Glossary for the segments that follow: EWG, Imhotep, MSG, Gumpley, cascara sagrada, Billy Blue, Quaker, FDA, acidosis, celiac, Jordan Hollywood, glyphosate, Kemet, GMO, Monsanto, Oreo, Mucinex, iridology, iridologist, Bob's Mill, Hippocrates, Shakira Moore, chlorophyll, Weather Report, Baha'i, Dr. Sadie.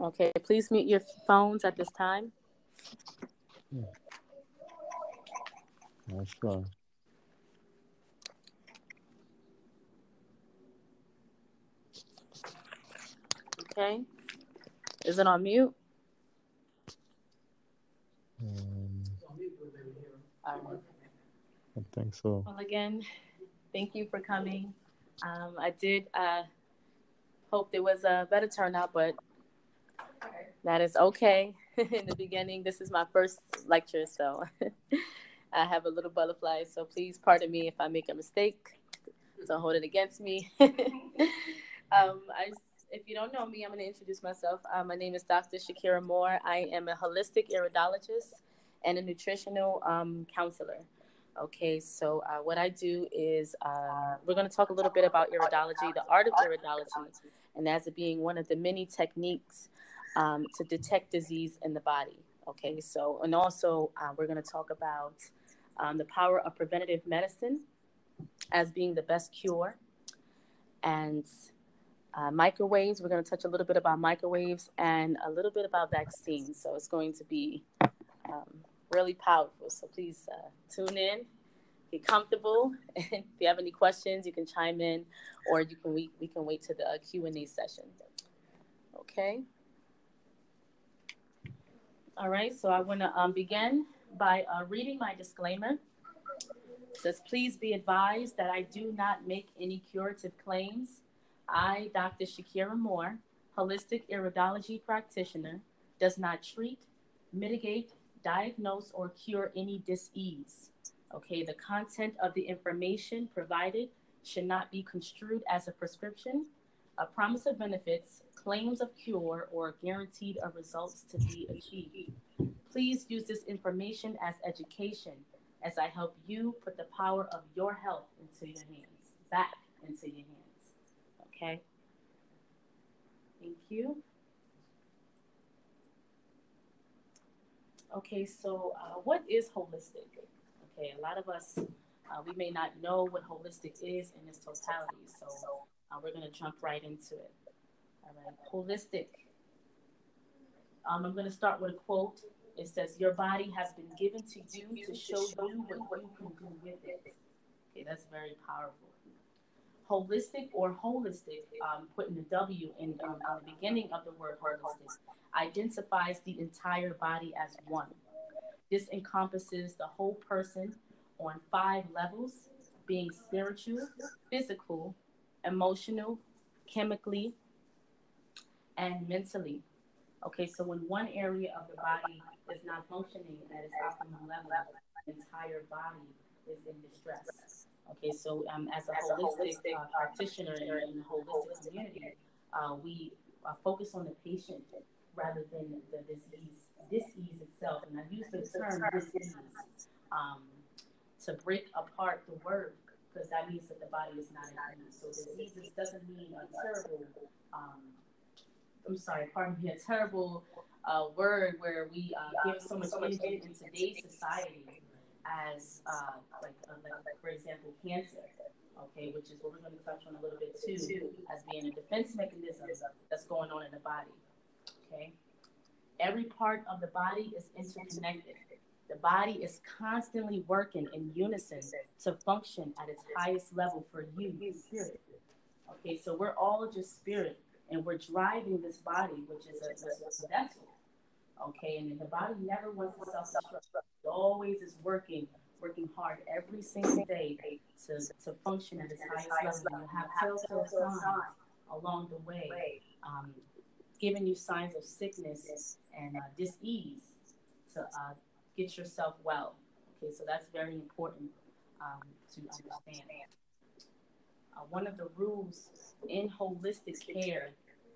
Okay, please mute your phones at this time. Yeah. That's fine. Okay. Is it on mute? I think so. Well, again, thank you for coming. I did hope there was a better turnout, but that is okay. In the beginning, this is my first lecture, so I have a little butterfly, so please pardon me if I make a mistake. Don't hold it against me. If you don't know me, I'm going to introduce myself. My name is Dr. Shakira Moore. I am a holistic iridologist and a nutritional counselor. Okay, so what I do is we're going to talk a little bit about iridology, the art of iridology, and as it being one of the many techniques to detect disease in the body. Okay, so and also we're going to talk about the power of preventative medicine as being the best cure, and microwaves. We're going to touch a little bit about microwaves and a little bit about vaccines. So it's going to be really powerful. So please tune in, be comfortable. If you have any questions, you can chime in, or you can we can wait to the Q&A session. Okay. All right. So I want to begin by reading my disclaimer. It says, please be advised that I do not make any curative claims. I, Dr. Shakira Moore, holistic iridology practitioner, does not treat, mitigate, diagnose, or cure any disease. Okay, the content of the information provided should not be construed as a prescription, a promise of benefits, claims of cure, or guaranteed of results to be achieved. Please use this information as education as I help you put the power of your health into your hands, back into your hands. Okay. Thank you. Okay, so what is holistic? Okay, a lot of us, we may not know what holistic is in its totality, so we're going to jump right into it. All right, holistic. I'm going to start with a quote. It says, your body has been given to you to show you what you can do with it. Okay, that's very powerful. Holistic or holistic, putting the W in the beginning of the word holistic, identifies the entire body as one. This encompasses the whole person on 5 levels, being spiritual, physical, emotional, chemically, and mentally. Okay, so when one area of the body is not functioning at its optimal level, the entire body is in distress. Okay, so as a holistic practitioner in the holistic community, we focus on the patient rather than the disease itself. And I use the term disease to break apart the word, because that means that the body is not in harmony. So disease doesn't mean a terrible, a terrible word where we give so much energy in today's society. As like for example, cancer, okay, which is what we're going to touch on a little bit too, as being a defense mechanism that's going on in the body. Okay, every part of the body is interconnected. The body is constantly working in unison to function at its highest level for you, spirit. Okay, so we're all just spirit, and we're driving this body, which is a vessel. Okay, and the body never wants to self-destruct. It always is working hard every single day to function at its highest level. You have telltale signs along the way, giving you signs of sickness and disease to get yourself well. Okay, so that's very important to understand. One of the rules in holistic care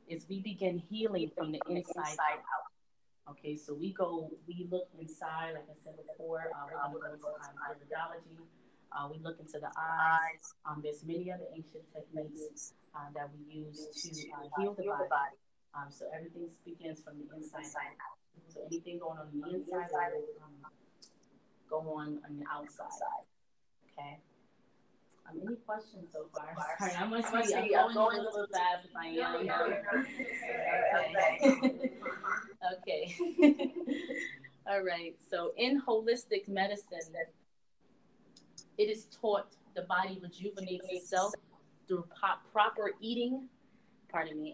is we begin healing from the inside out. Okay, so we look inside, like I said before, we're going to go into iridology. We look into the eyes. There's many other ancient techniques that we use to heal the body. So everything begins from the inside out. So anything going on the inside will go on the outside. Okay? Many questions so far. Sorry, I'm going a little fast if I am. Okay. Okay. All right. So in holistic medicine, it is taught the body rejuvenates itself through proper eating,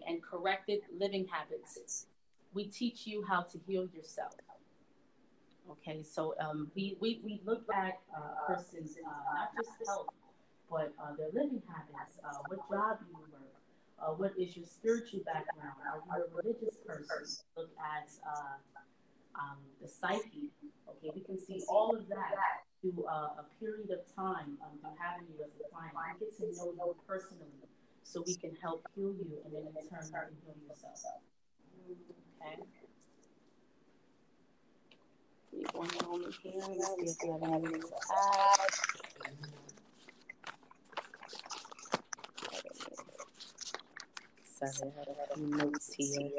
and corrected living habits. We teach you how to heal yourself. Okay, so we look at a person's not just health, but their living habits, what job you work, what is your spiritual background, are you a religious person? Look at the psyche. Okay, we can see all of that through a period of time through having you as a client. We get to know you personally so we can help heal you, and then in turn, you can heal yourself. Okay. One moment here. Let's see if we have anything to add. Sorry, I had a few notes here.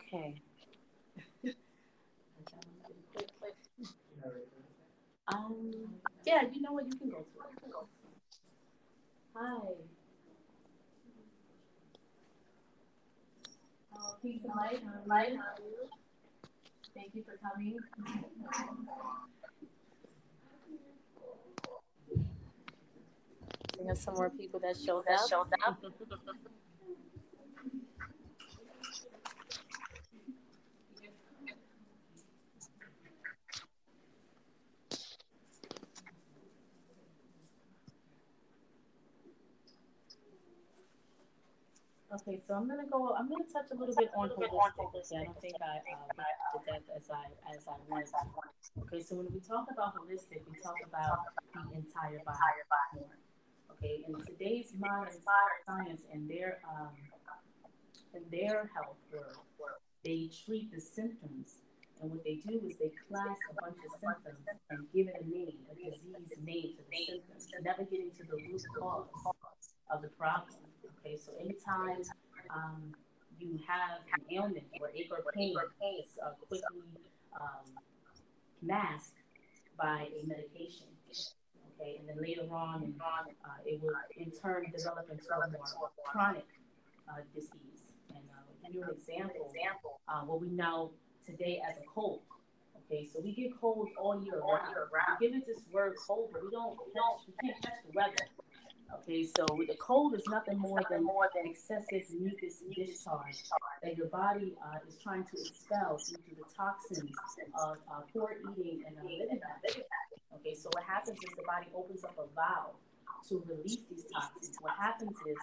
Okay. Yeah, you know what? You can go to. Hi. Peace and light. Light, how are you? Thank you for coming. We have some more people that showed up. Okay, so I'm gonna touch a little bit on holistic. Yeah, I don't think I did that as I wanted. Okay, so when we talk about holistic, we talk about the entire body. Okay, in today's modern science and their health world, they treat the symptoms, and what they do is they class a bunch of symptoms and give it a name, a disease name to the symptoms, never getting to the root cause of the problem. Okay, so anytime you have an ailment or ache or pain, it's quickly masked by a medication. Okay, and then later on, it will in turn develop into a more chronic disease. And I'll give you an example, what we know today as a cold. Okay, so we get colds all year round. We give it this word cold, but we can't catch the weather. Okay, so the cold is nothing more than excessive mucus discharge that your body is trying to expel due to the toxins of poor eating and living habits. Okay, so what happens is the body opens up a valve to release these toxins. What happens is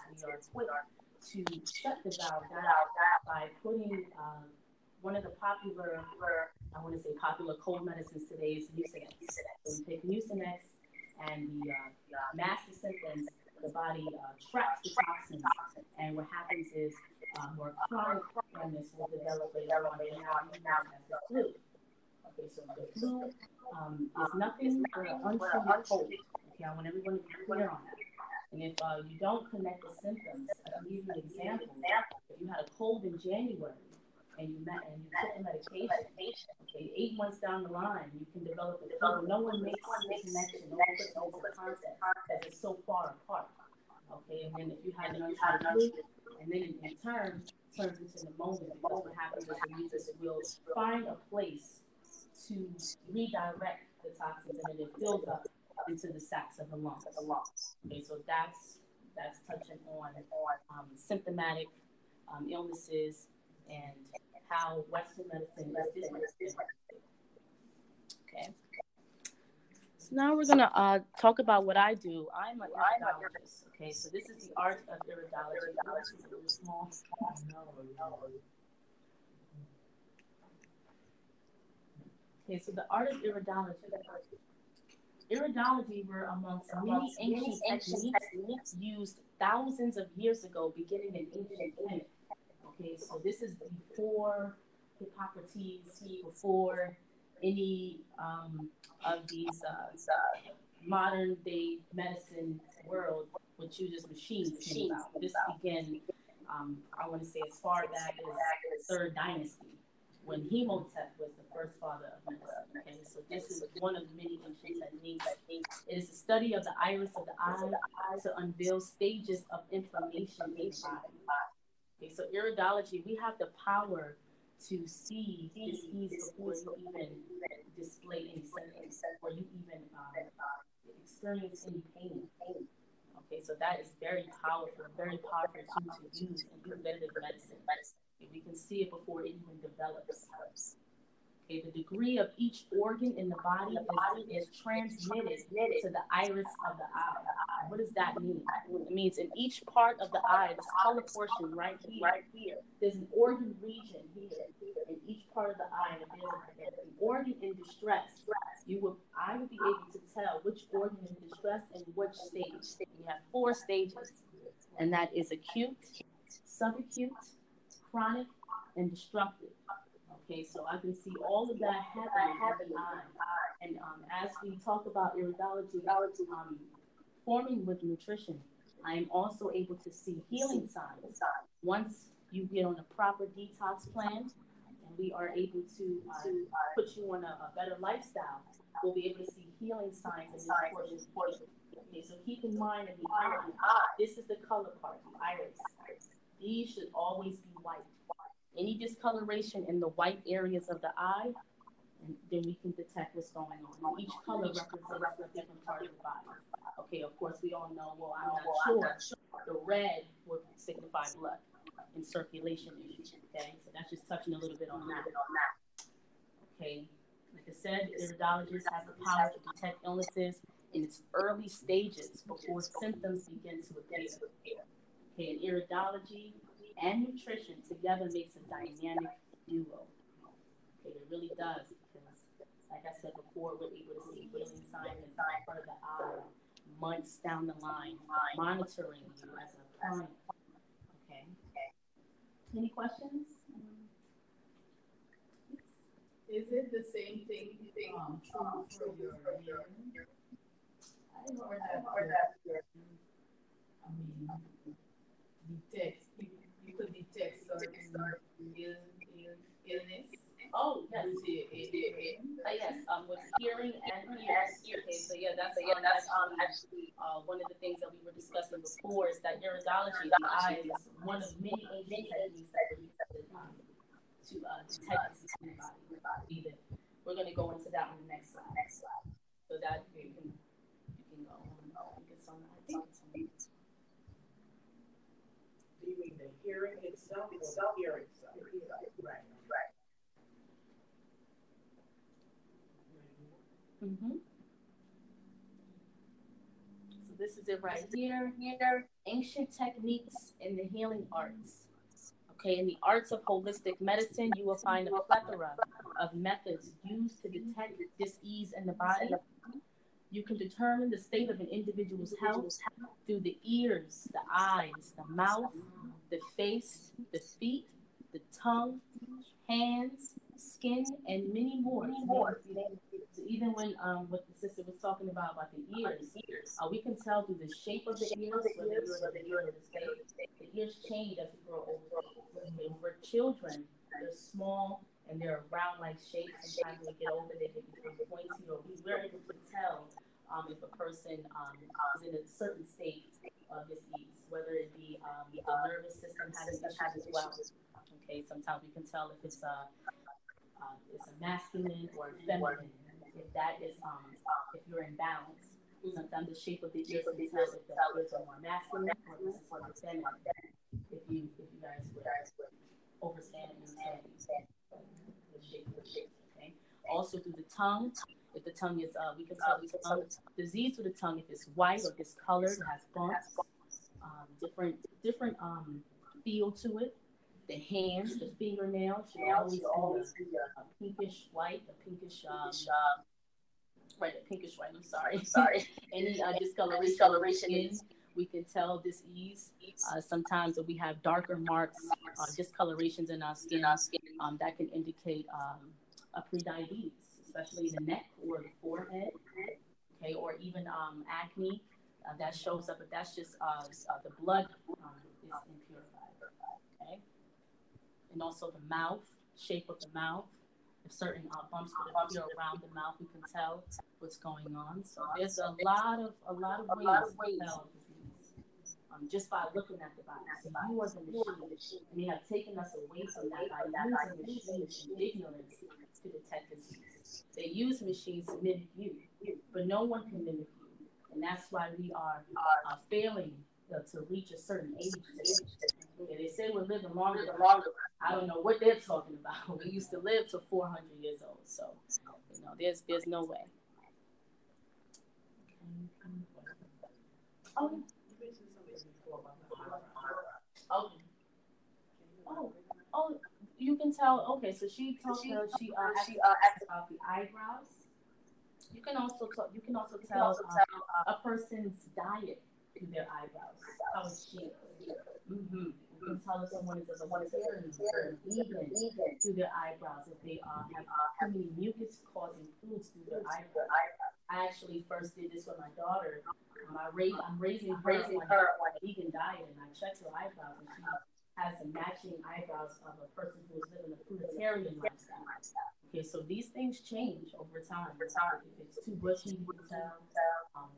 we are quick to shut the valve down by putting one of the popular, I want to say popular cold medicines today is Mucinex. So we take Mucinex, and the master symptoms, the body traps the toxins, and what happens is more chronic illness will develop later on, and now you know as the flu. Okay, so the flu is nothing but an untreated cold. Okay, I want everyone to be clear on that. And if you don't connect the symptoms, I'll give you an example. If you had a cold in January, and you took the medication, okay, 8 months down the line, you can develop a cold. No one makes the connection, no one puts over the concept that it's so far apart. Okay, and then if you have an untreated flu, and then in turn, turns into pneumonia, because what happens is the mucus will find a place to redirect the toxins, and then it builds up into the sacs of the lungs. Okay, so that's touching on symptomatic illnesses and how Western medicine is different. Okay. So now we're going to talk about what I do. I'm an iridologist. Okay, so this is the art of iridology. It's a little small. Okay, so the art of iridology. Iridology were amongst many ancient techniques used thousands of years ago, beginning in ancient Egypt. Okay, so this is before Hippocrates, before any of these modern day medicine world which uses machines. This began, I want to say, as far back as the 3rd dynasty, when Imhotep was the first father of medicine. Okay, so this is one of the many ancient techniques. It is the study of the iris of the eye to unveil stages of inflammation in the body. Okay, so iridology, we have the power to see disease before you even display any symptoms, before you even experience any pain. Okay, so that is very powerful tool to use in preventative medicine. We can see it before it even develops. Okay, the degree of each organ in the body is transmitted to the iris of the eye. What does that mean? It means in each part of the eye, this color portion right here, there's an organ region here. In each part of the eye, there's an organ in distress. I would be able to tell which organ is in distress and which stage. We have 4 stages, and that is acute, subacute, chronic, and destructive. Okay, so I can see all of that happening in eye. And as we talk about iridology, forming with nutrition, I am also able to see healing signs. Once you get on a proper detox plan, and we are able to put you on a better lifestyle, we'll be able to see healing signs in this portion. Okay, so keep in mind that the eye, this is the color part, the iris. These should always be white. Any discoloration in the white areas of the eye, and then we can detect what's going on. Each color represents a different part of the body. Okay, of course, we all know, well, I'm not sure. The red would signify blood and circulation issues, okay? So that's just touching a little bit on that. Okay, like I said, the iridologist has the power to detect illnesses in its early stages before symptoms begin to appear. Okay, in iridology and nutrition together makes a dynamic duo. Okay, it really does, because like I said before, we're able to see healing signs and part of the eye months down the line, monitoring you as a client. Okay. Any questions? Is it the same thing true for your hair? You could detect certain illness. Oh, yes. Yes, with hearing and ears. Okay, so yeah, that's actually one of the things that we were discussing before is that iridology, the eye, is one of many techniques that we use to detect the body. We're going to go into that on the next slide. So that you can go on. I think it's on. You mean the hearing itself or the hearing itself? Right. Mm-hmm. So this is it right here. Ancient techniques in the healing arts. Okay, in the arts of holistic medicine, you will find a plethora of methods used to detect disease in the body. You can determine the state of an individual's health through the ears, the eyes, the mouth, the face, the feet, the tongue, hands, skin, and many more. So even when what the sister was talking about the ears, we can tell through the shape of the ears, the ears change as we grow older. When we're children, they're small, and they're round-like shapes. Sometimes when we get older, they become pointy, or we're able to tell if a person is in a certain state of disease, whether it be the nervous system having issues as well. Okay, sometimes we can tell if it's a masculine or a feminine. If that is if you're in balance. Sometimes the shape of the ears can tell if the ears are more masculine or if it's more feminine. If you guys were overstanding and okay. Also through the tongue, if the tongue is, we can tell the tongue disease through the tongue if it's white or discolored, it has bumps, different feel to it. The hands, the fingernails should always be a pinkish white, a pinkish white. I'm sorry. Any discoloration is. We can tell disease. Sometimes if we have darker marks, discolorations in our skin, that can indicate a prediabetes. especially the neck or the forehead, okay, or even acne, that shows up, but that's just the blood is impurified, okay? And also the mouth, shape of the mouth. If certain bumps are around the mouth, you can tell what's going on. So there's a lot of ways to tell disease just by looking at the body. So you are the machine, and they have taken us away from that by using machines in ignorance to detect disease. They use machines to mimic you, but no one can mimic you. And that's why we are failing to reach a certain age. Okay, they say we're living longer. I don't know what they're talking about. We used to live to 400 years old, so you know, there's no way. Oh. Oh, you can tell. Okay, so she told her she asked about the eyebrows. You can also tell a person's diet through their eyebrows. How it's shaped. Mm-hmm. You can tell if someone is vegan through their eyebrows, if they have too many mucus-causing foods through their eyebrows. I actually first did this with my daughter. I'm raising her on a vegan diet, and I checked her eyebrows, and she has the matching eyebrows of a person who is living a fruitarian lifestyle. Okay, so these things change over time. If it's too bushy, you can tell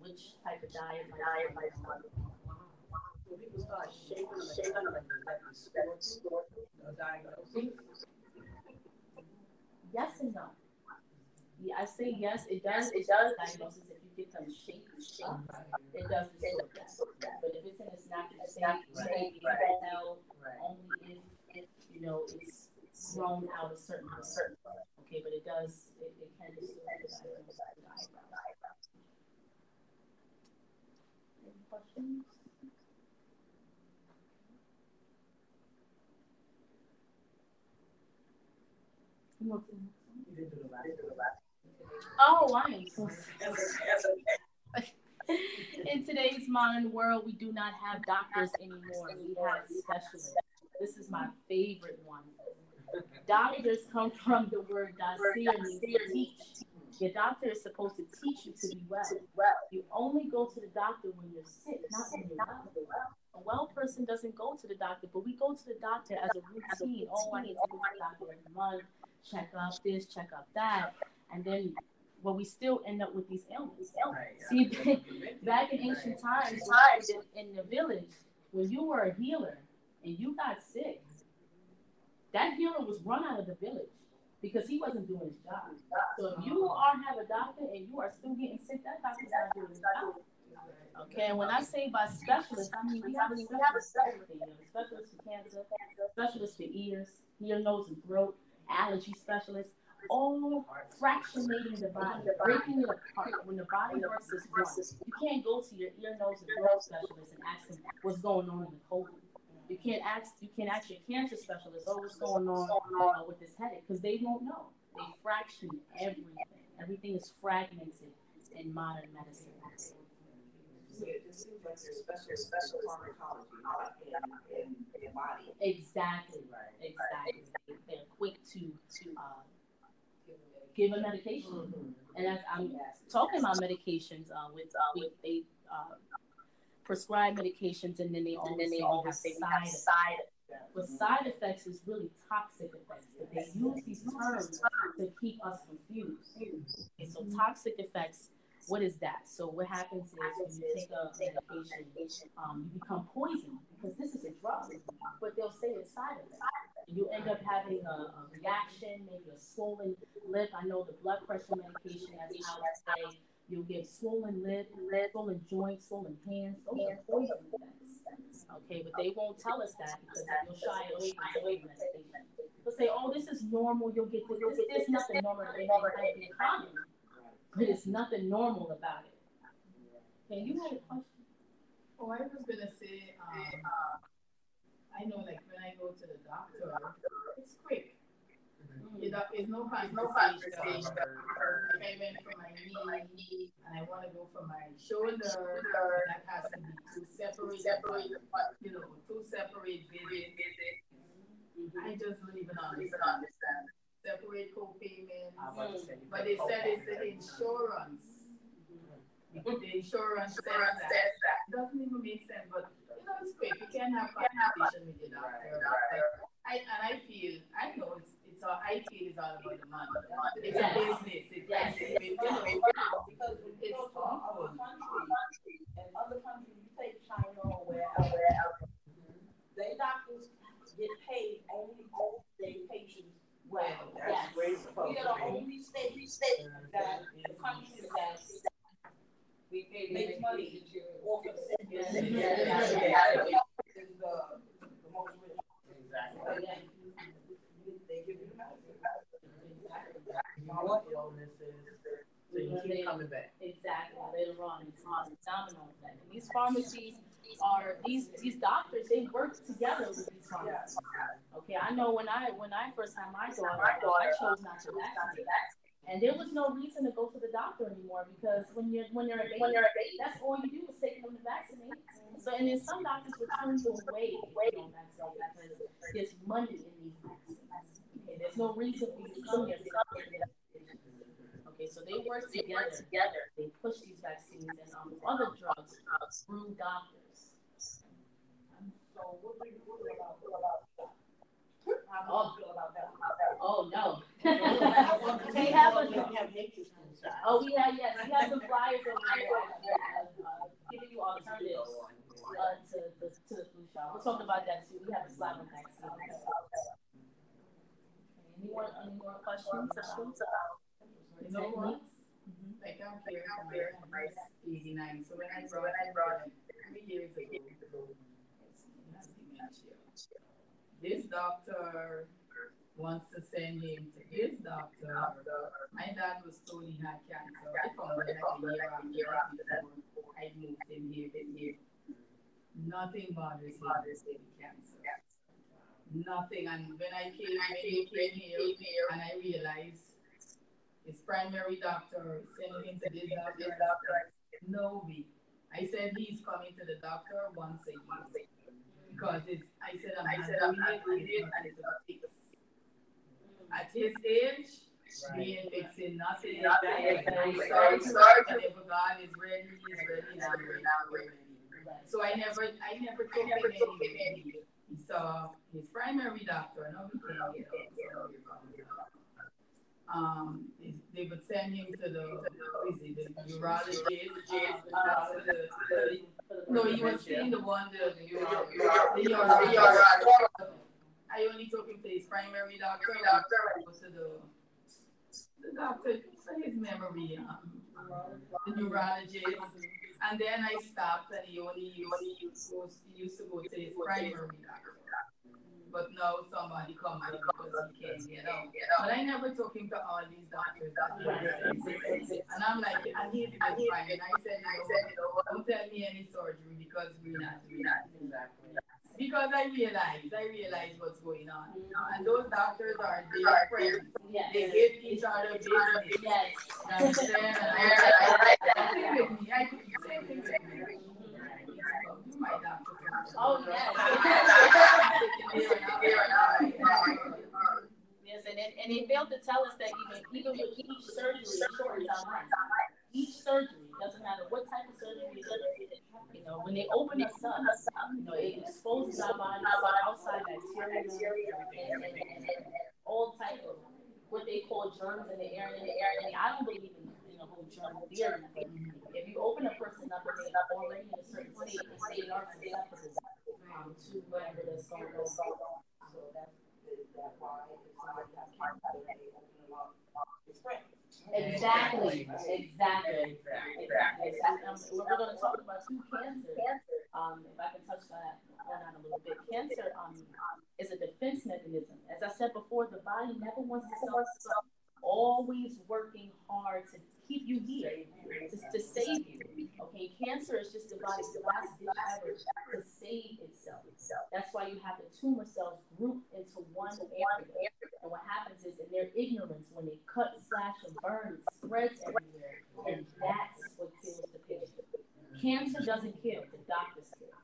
which type of diet might be. When people start shaving them like a sport, no diagnosis. Yes and no. Yeah, I say yes. It does diagnosis if you get them shaped up. It does distort that. But if it's in its natural state, you can tell only if you know it's grown out a certain way. Okay, but it can distort the diagnosis. Any questions? Oh, I am so sorry. In today's modern world, we do not have doctors anymore. We have specialists. This is my favorite one. Doctors come from the word "dasir," means teach. Your doctor is supposed to teach you to be well. You only go to the doctor when you're sick, not when you're well. A well person doesn't go to the doctor, but we go to the doctor as a routine. Oh, I need to go to the doctor every month, check up this, check up that. And then, well, we still end up with these ailments. See, back in ancient times in the village, when you were a healer and you got sick, that healer was run out of the village because he wasn't doing his job. So if you have a doctor and you are still getting sick, that doctor's not doing his job. Okay, and when I say by specialists, I mean we have a specialist. Specialist for cancer, specialist for ears, ear, nose, and throat, allergy specialist, all fractionating the body, breaking it apart. When the body works as one, you can't go to your ear, nose, and throat specialist and ask them what's going on in the cold. You can't ask your cancer specialist, oh, what's going on with this headache, because they won't know. They fraction everything. Everything is fragmented in modern medicine. It just seems like there's special pharmacology in the body. Exactly right. Exactly. Right. They're quick to give a medication, mm-hmm. And as I'm talking about medications, they prescribe medications, and then they all have side effects. But side effects is really toxic effects. But they use these terms to keep us confused. Okay, so toxic effects. What is that? So what happens is when you take a medication, you become poisoned because this is a drug, but they'll say it's side effects. You end up having a reaction, maybe a swollen lip. I know the blood pressure medication, as I would say, you'll get swollen lip, swollen joints, swollen hands. Those are poison effects. Okay, but they won't tell us that because they'll shy away from that. They'll say, oh, this is normal. You'll get this. There's nothing normal in common. But it's nothing normal about it. Can you have a question? Oh, I was gonna say, I know, like when I go to the doctor, it's quick. Mm-hmm. It's no conversation. If I went for my knee, and I want to go for my shoulder, that has to be two separate visits. Mm-hmm. I just don't even understand. separate co-payments. But they said it's the insurance. The insurance says that. It doesn't even make sense, but you know, it's great. You can have conversation with your doctor. I feel it's all about the money. It's a business. Because when you go to other countries, you take China or wherever, they doctors get paid only all their patients well. That's where it's supposed to be. We are the only state that the country that makes money off of sickness. The most rich. Exactly. They give you the medicine. Exactly. Illnesses. So you keep coming back. Exactly. Later on, it's not a domino effect. These pharmacies are these doctors. They work together with these pharmacies. Okay, I know when I first had my daughter, I chose not to vaccinate, and there was no reason to go to the doctor anymore because when you're a baby, that's all you do is take them to vaccinate. So and then some doctors would turn them away from vaccinating because there's money in these vaccines. Okay, there's no reason for you to come here. Okay, so they work together. They push these vaccines and other drugs through doctors. So what do you feel about that? How do you feel about that? Oh no. We have we have some flyers giving you alternatives to the flu shot. We'll talk about that too. We have a slide on vaccines. Anyone any more questions about techniques? Like I'm here from 89. So when I brought it 3 years ago, this doctor wants to send him to his doctor. My dad was told he had cancer. I found it like a year after I moved him here. Nothing bothers him with cancer. Nothing. And when I came here and I realized his primary doctor sent him to this doctor. No way. I said he's coming to the doctor once a year. Because I said I'm not doing it and it's not fixed. At his age, we ain't fixing nothing. Sorry, God is ready, he's ready. So I never took him any. He saw his primary doctor, no, he can't get out. They would send him to the urologist. No, you were seeing the one I only took him to his primary doctor. The doctor for his memory, the neurologist, and then I stopped, and he used to go to his primary doctor. But now somebody comes because he can't get out. But I never took him to all these doctors. And I'm like, I need to get fine. And I said, don't tell me any surgery because we're not doing that. Because I realize what's going on. And those doctors are their friends. Yes. They give each other business. Yes. I think my doctor. Oh, yes. Yes, and they failed to tell us that even with each surgery, shortens our life. Each surgery, doesn't matter what type of surgery it is, you know, when they open us up, you know, it exposes our body to outside bacteria and all type of what they call germs in the air. And I don't believe in the whole germ theory. If you open a person up and they're already in a certain state, they are susceptible to whatever that's going on. So that's why it's not that part of it. Exactly. We're going to talk about two cancers. If I can touch that one on a little bit. Cancer is a defense mechanism. As I said before, the body never wants to self, always working hard to keep you here, to save you. Okay, cancer is just the body's last ditch effort to save itself. That's why you have the tumor cells grouped into one area. And what happens is, in their ignorance, when they cut, slash, and burn, it spreads everywhere. And that's what kills the patient. Cancer doesn't kill, the doctors kill.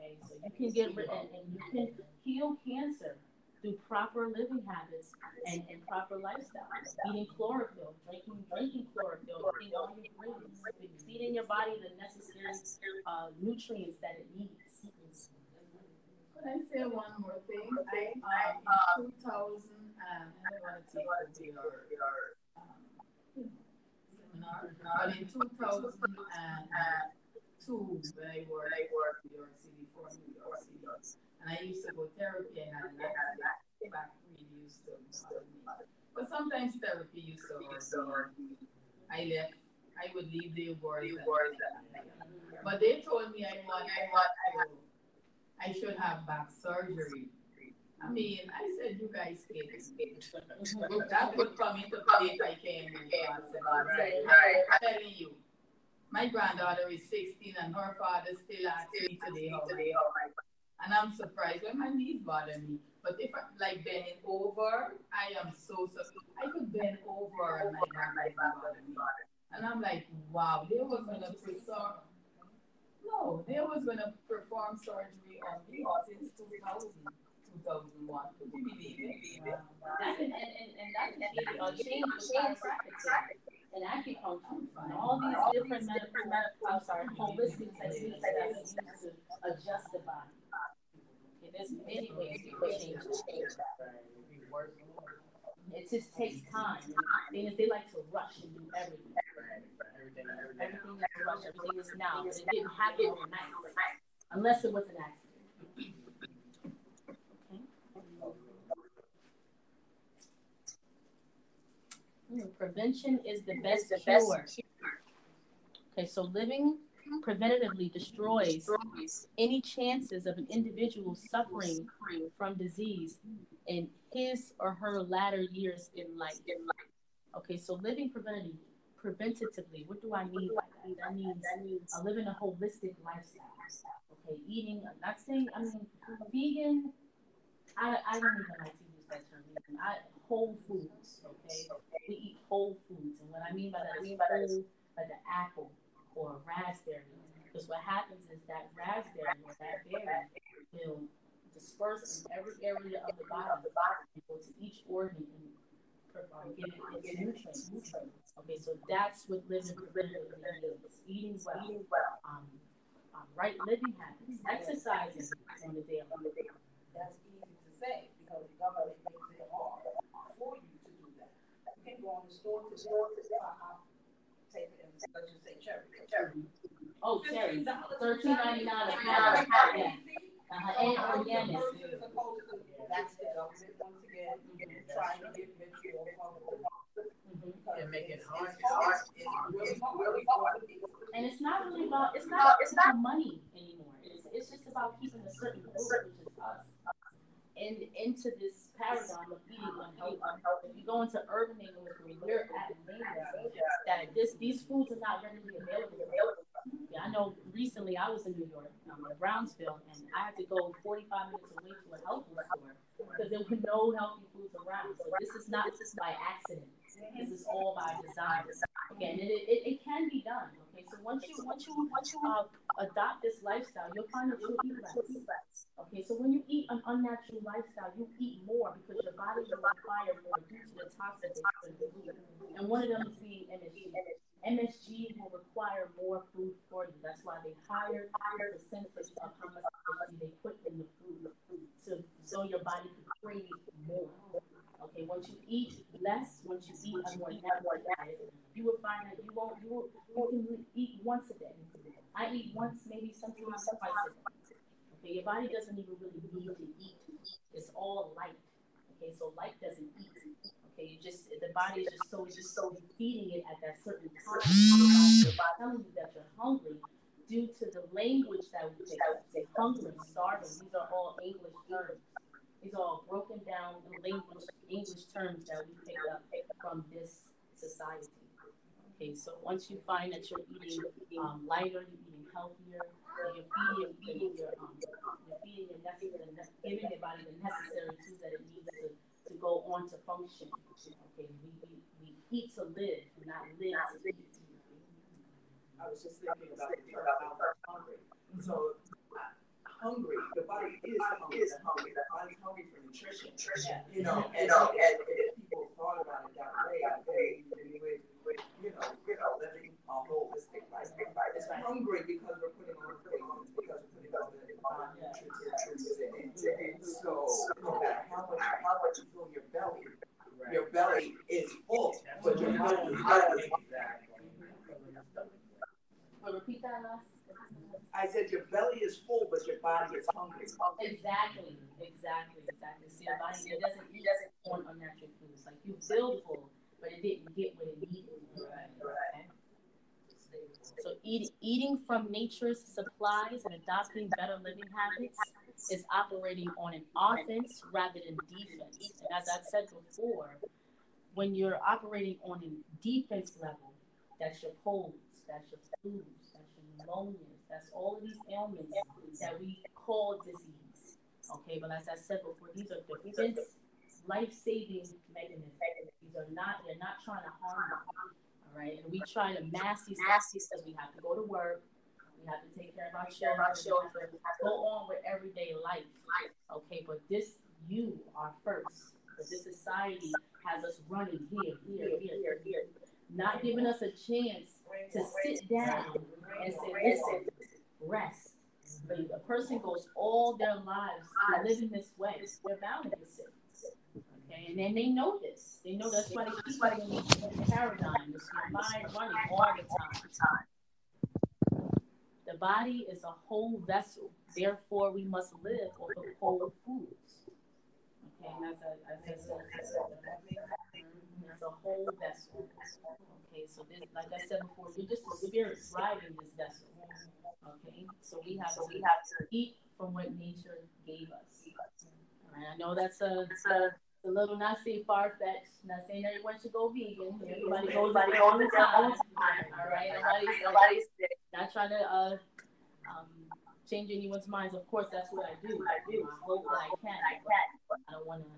Okay, so you can get rid of and you can heal cancer through proper living habits and proper lifestyles, eating chlorophyll, drinking chlorophyll, eating all your greens, feeding your body the necessary nutrients that it needs. Could I say one more thing? In 2000, I want to take over your seminar, but in 2002, when I worked in New York City, for New York City, and I used to go therapy, and I back really used to bother me. But sometimes therapy used to work. I would leave the awards. But they told me I should have back surgery. I mean, I said, you guys can't. That would come into play if I came in class. I'm telling you, my granddaughter is 16 and her father still asks me today how my and I'm surprised when my knees bother me. But if I'm like bending over, I am so surprised. I could bend over and my back bother me. And I'm like, wow, they was going to perform. No, they was going to perform surgery on me since 2000. 2001. Could you believe it? And that's the change of practice and acupuncture and all these different holistic techniques that we use to adjust the body. Okay, there's many ways you can change that. It just takes time. They like to rush and do everything. Everything is rush. Everything is now. It didn't happen overnight, unless it was an accident. Prevention is the best cure. Okay, so living preventatively destroys any chances of an individual suffering from disease in his or her latter years in life. Okay, so living preventatively, what do I mean by that? That means living a holistic lifestyle. Okay, eating, I'm not saying, I mean, vegan, I don't even like to use that term. Whole foods, okay? We eat whole foods, and what I mean by that is like an apple or a raspberry, because what happens is that raspberry or that berry will disperse in every area of the body and go to each organ and give it its nutrients. Okay, so that's what living preventatively is: eating well, right living habits, exercising on the daily. That's easy to say because the government makes it hard. For you to do that. You can go on the store to take it and let's just say cherry. Oh, cherry. $13.99 a pound. And organic. That's the government once again trying to get control of the and make it hard. And it's not really about it's not money anymore. It's just about keeping a certain group, which is us. Into this paradigm of eating unhealthy. If you go into urban neighborhoods where we're at neighborhoods, that these foods are not readily available. Yeah, I know recently I was in New York, in Brownsville, and I had to go 45 minutes away to a health store because there were no healthy foods around. So this is not just by accident. This is all by design. Again, it can be done. Okay, so once you adopt this lifestyle, you'll find that you'll eat less. Okay, so when you eat an unnatural lifestyle, you eat more because your body will require more due to the toxins in the food. And one of them is the MSG. MSG will require more food for you. That's why they higher percentage of how much energy they put in the food, so your body can crave more. Okay, once you eat less, once you eat a more natural diet, you will find that you will eat once a day. I eat once, maybe sometimes twice a day. Okay, your body doesn't even really need to eat. It's all light. Okay, so light doesn't eat. Okay, the body is just so feeding it at that certain time. Your body telling you that you're hungry due to the language that we take. Say hungry, starving. These are all English terms. These are all broken down English terms that we pick up from this society. Okay, so once you find that you're eating lighter, you're eating healthier, you're feeding your body the necessary tools that it needs to go on to function. Okay, we eat to live, not live to eat. I was just thinking about the term hungry. So hungry. The body is hungry. The body's hungry for nutrition. You know, and if people thought about it that way, they would, living a holistic life. It's hungry because we're putting on things, because we're putting on the nutrients in. So no matter how much you fill your belly, your belly is full, but your body is not. Repeat that last. I said your belly is full, but your body is hungry. Exactly. So your body it doesn't want unnatural foods. Like you feel full, but it didn't get what it needed. Right. Okay. So eating from nature's supplies and adopting better living habits is operating on an offense rather than defense. And as I said before, when you're operating on a defense level, that's your colds, that's your flus, that's your pneumonias, that's all of these ailments that we call disease. Okay, but as I said before, these are defense, life-saving mechanisms. They're not trying to harm you. All right, and we try to mask these things because we have to go to work. We have to take care of our children. We have to go on with everyday life. Okay, but this, you are first. But this society has us running here. Not giving us a chance to sit down and say, listen, rest. But if a person goes all their lives living this way, they're bound to get sick. Okay, and then they know this. They know that's why they keep running this paradigm, this mind running all the time. The body is a whole vessel. Therefore, we must live on the whole foods. Okay, and that's a whole vessel. Okay, so this, like I said before, you're just the spirit driving this vessel. Okay, so we have to eat from what nature gave us. All right, I know that's a little not say far-fetched. Not saying everyone should go vegan. Everybody goes all the time. All right, nobody's not trying to change anyone's minds. Of course, that's what I do. I can. I don't want to.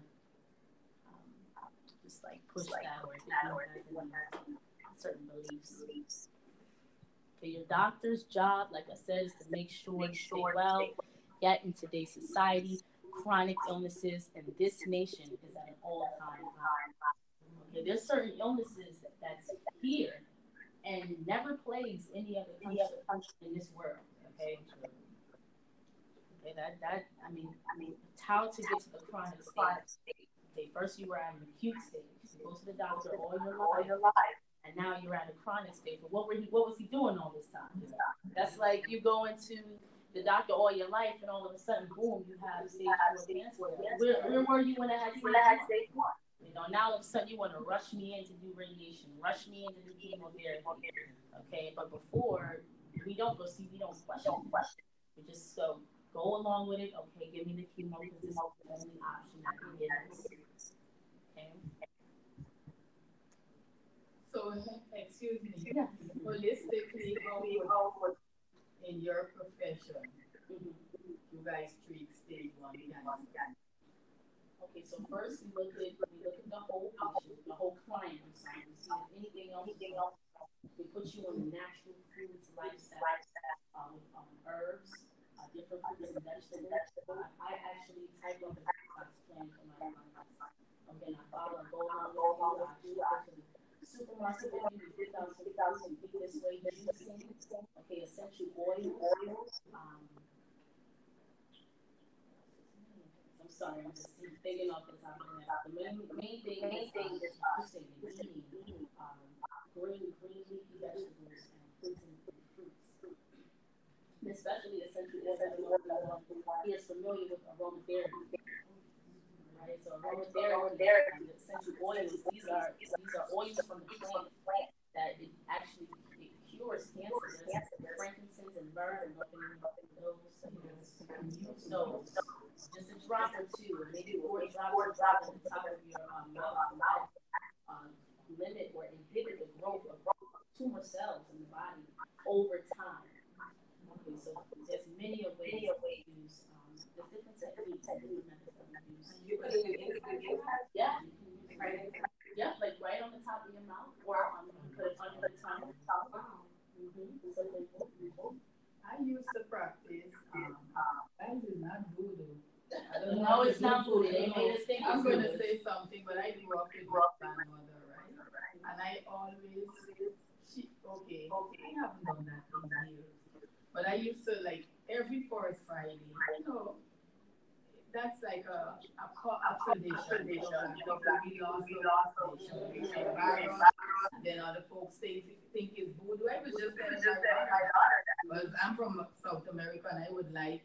Like push that certain beliefs. Okay, your doctor's job, like I said, is to make sure well. Yet in today's society, chronic illnesses in this nation is at an all-time high. Okay, there's certain illnesses that's here and never plagues any other country in this world. Okay. Okay, I mean, how to get to the chronic state. First, you were at an acute stage. You go to the doctor all your life, and now you're at a chronic stage. But what was he doing all this time? That's like you go into the doctor all your life, and all of a sudden, boom, you have stage 4 cancer. Where were you when I had stage 1? You know, now all of a sudden you want to rush me in to do radiation, rush me into the chemotherapy. Okay, but before we don't question. We just go along with it. Okay, give me the chemo because this is the only option I can get. So, excuse me, yes. Holistically, in your profession, you guys treat stage 1 cancer. Okay, so first we look at the whole client. We see if anything else. We put you on the natural foods lifestyle, herbs, different foods and vegetables. I actually type up a detox plan for my and I follow and go on. I do supermarket menu, $3,000 feet this way, juicing, okay, essential oils. I'm sorry, I'm just thinking off the top of that. The main thing is juicing and eating green leafy vegetables and fruits. And especially essential oils. He is familiar with aromatherapy. Right, so aromatherapy, the essential oils, these are oils from the plant that it actually cures cancer. There's frankincense and myrrh and nothing those. So just a drop or two, maybe four drops at the top of your mouth. Limit or inhibit the growth of tumor cells in the body over time. Okay, so there's many ways to use the different techniques. You put it in anything. Yeah. Yeah, like right on the top of your mouth or you put it under the tongue. Wow. Mm-hmm. I used to practice No, it's not food. They made us think I'm going to say something, but I grew up with my grandmother, right? And I always, I haven't done that in years. But I used to, like, every fourth Friday, you know, that's like a tradition. Then other folks think it's voodoo. I was just because I'm from South America and I would like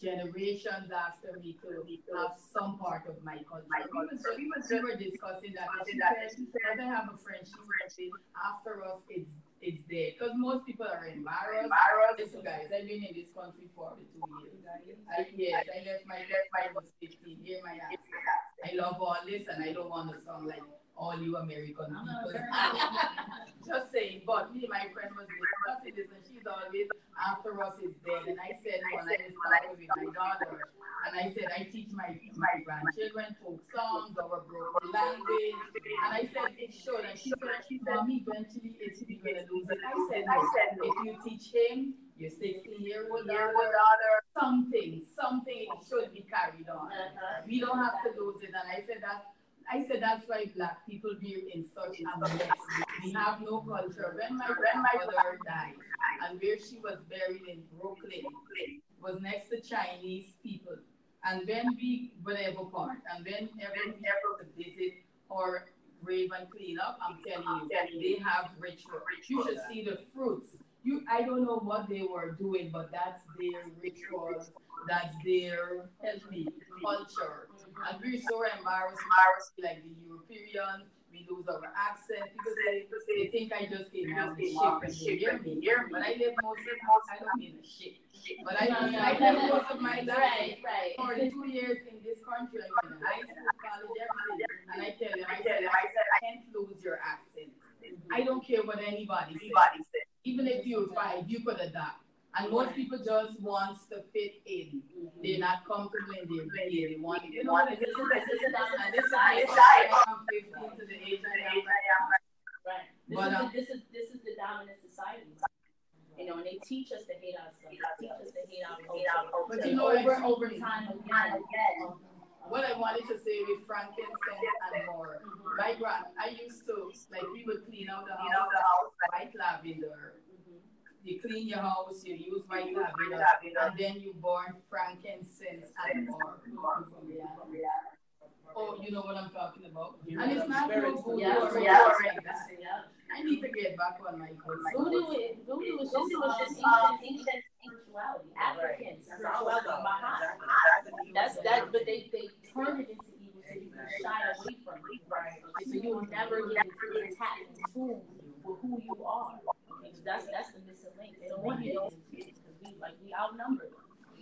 generations after me to have some part of my culture. We were discussing that. She said, I have a friend, she said, after us, it's there. Because most people are embarrassed. Listen, guys, I've been in this country for 42 years. I left my was 15. Hear my accent. I love all this, and I don't want to sound like all you American people. Just saying, but me, my friend was a citizen. She's always after us is dead. And I said, when I started with my daughter, and I said, I teach my grandchildren folk songs, our broken language. And I said, it's sure. And she said, mommy, eventually it's going to lose it. I said, no. If you teach him, your 16-year-old daughter, something should be carried on. We don't have to lose it. And I said that's why black people be in such a mess. We have no culture. When my grandmother died, and where she was buried in Brooklyn, was next to Chinese people. And when we, whatever part, and when everyone ever visit or grave and clean up, I'm telling you, they have ritual. You should see the fruits. I don't know what they were doing, but that's their rituals. That's their healthy culture. And we're so embarrassed, like the Europeans, we lose our accent. People they think I just came out the ship. Hear me. But I live most of I don't mean a ship. But I live most of my life. For 2 years in this country, I went to high school, college, everything. And I said, I can't lose your accent. I don't care what anybody says. Even if you're 5, you could adapt. And most people just want to fit in. They're not comfortable in their way. They want to get on. And this is from 15 to the age I am. Right. This is the dominant society. You know, and they teach us to hate ourselves. They teach us to hate our culture. But you know, over time again. What I wanted to say with frankincense and more. My grand, I used to, like, we would clean out the house, white lavender. You clean your house, you use white lavender, and then you burn frankincense and more. Oh, you know what I'm talking about? And it's not no voodoo like that. I need to get back on my voodoo. Voodoo was just ancient spirituality, African spirituality, Baha'i. That's that, but they turned it into evil, so you can shy away from it. So you will never get attacked and fooled with who you are. That's the missing link. They don't want you to be like we outnumbered.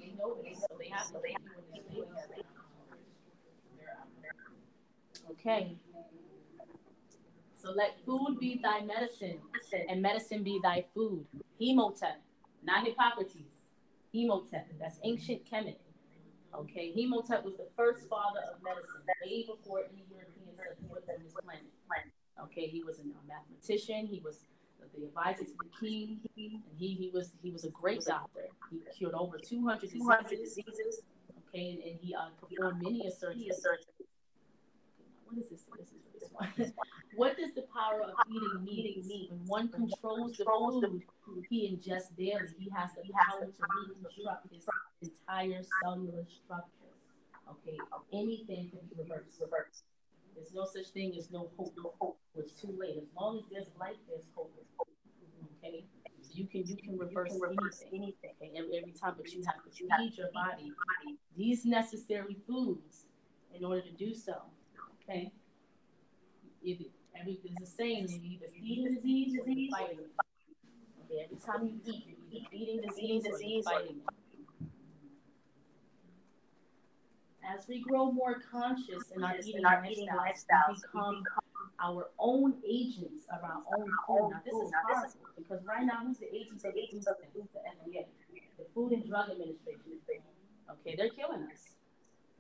They know it, so they have to be with it. Okay. So let food be thy medicine, and medicine be thy food. Imhotep, not Hippocrates. Imhotep. That's ancient Kemet. Okay. Imhotep was the first father of medicine, way before any Europeans lived on this planet. Okay. He was a mathematician. He was the advisor to the king, and he was a great doctor. He cured over 200 diseases. Okay, and he performed many surgeries. What is this? This one. What does the power of eating meat? When one controls the food he ingests daily, he has the power to reconstruct his entire cellular structure. Okay, anything can be reversed. There's no such thing as no hope. It's too late. As long as there's life, there's hope. Okay? So you can reverse anything. Okay? Every time, but you have to feed your body these necessary foods in order to do so. Okay? There's a saying, you either feed a disease or you fight it. Okay? Every time you eat, you're either feeding disease or fighting it. As we grow more conscious in our eating lifestyles, we become our own agents of our own food. Now, this is powerful because right now, who's the agents of the food? The FDA, the Food and Drug Administration. Okay, they're killing us.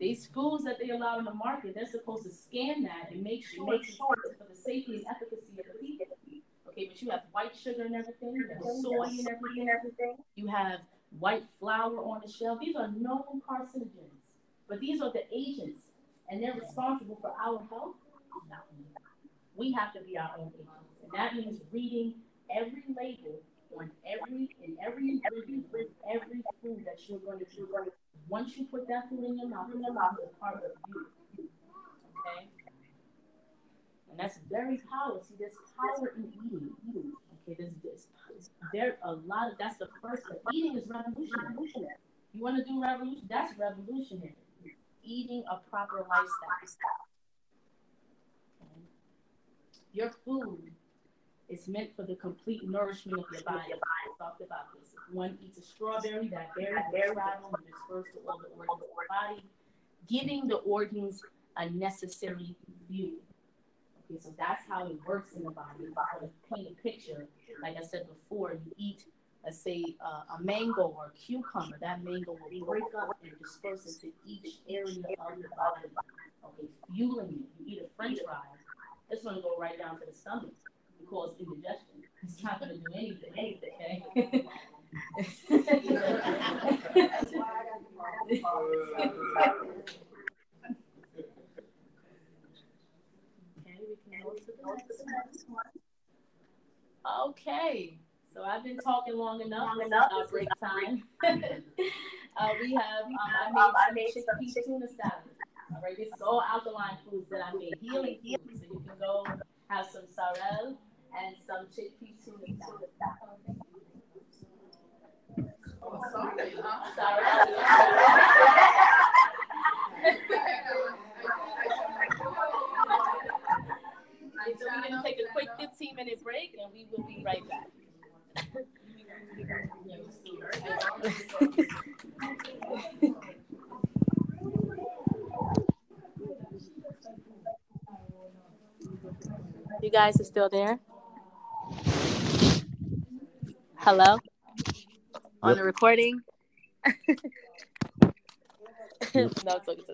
These foods that they allow in the market, they're supposed to scan that and make sure for the safety and efficacy of the people. Okay, but you have white sugar and everything, you have soy and everything. You have white flour on the shelf. These are known carcinogens. But these are the agents, and they're responsible for our health. We have to be our own agents, and that means reading every label on every ingredient with every food that you're going to choose. Once you put that food in your mouth is part of you. Okay, and that's very powerful. See, there's power in eating. Okay, there a lot of that's the first step. Eating is revolutionary. You want to do revolution? That's revolutionary. Eating a proper lifestyle. Okay. Your food is meant for the complete nourishment of your body. We talked about this. If one eats a strawberry, that berry will travel and disperse to all the organs of your body, giving the organs a necessary view. Okay, so that's how it works in the body. If I want to paint a picture, like I said before, you eat, let's say, a mango or a cucumber, that mango will break up and disperse into each area of your body, okay, fueling it. You eat a french fry, it's going to go right down to the stomach and cause indigestion. It's not going to do anything, okay? Okay, so I've been talking long enough. It's break time. We have, I made chickpea tuna salad. All right, this is all alkaline foods that I made, healing. So you can go have some sorrel and some chickpea tuna salad. Oh, sorry. So we're going to take a quick 15-minute break, and we will be right back. You guys are still there? Hello? Yep. On the recording? No, it's okay.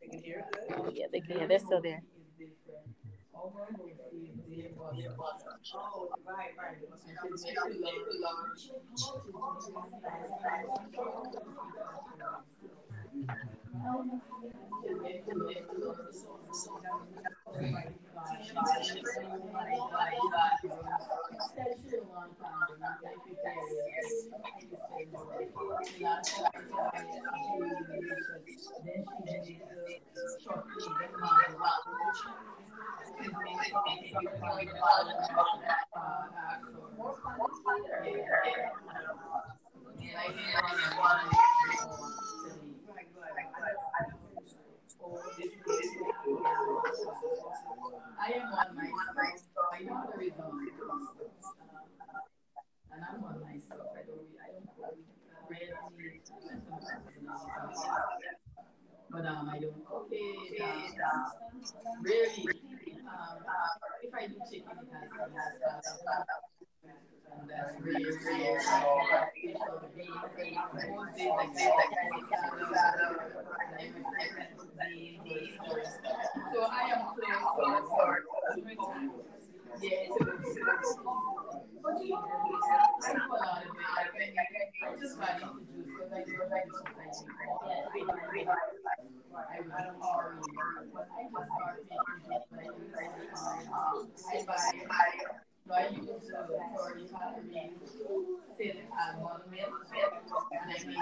They can hear it? Oh, yeah, they can hear. They're still there. I am on myself. I know the reason. And I'm on myself. I don't I don't cook it. Really. If I do chicken, it has really so I am close. Yes. But you I do a lot of it. I just want to do because I do like I don't know. I use the sit at Bob's Mill and I make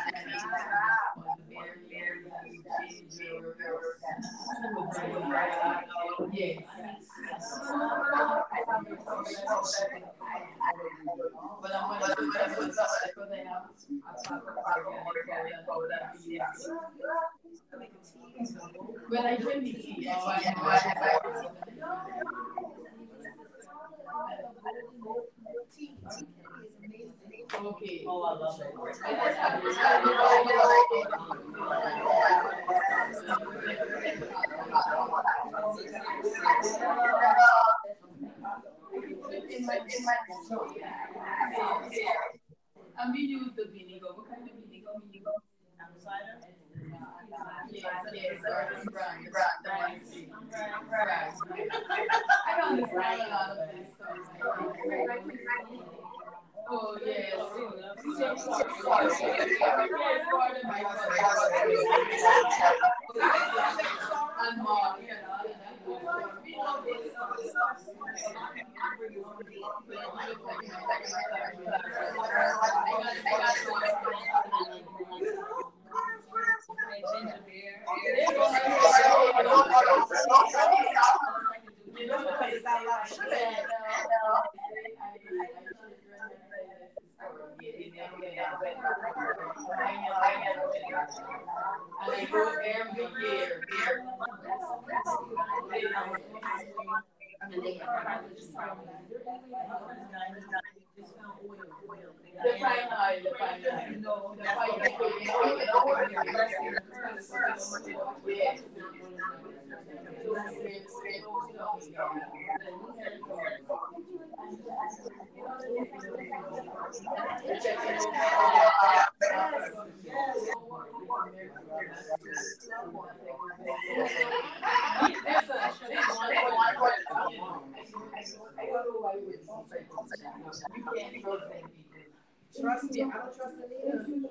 but I'm going to because I have a well, I drink tea. Yeah, tea is amazing. Okay. Oh, I love it. I'm being used to vinegar. What kind of vinegar? Yes, I don't understand a lot of this stuff. Oh, yes. Trust me, I don't trust the leader.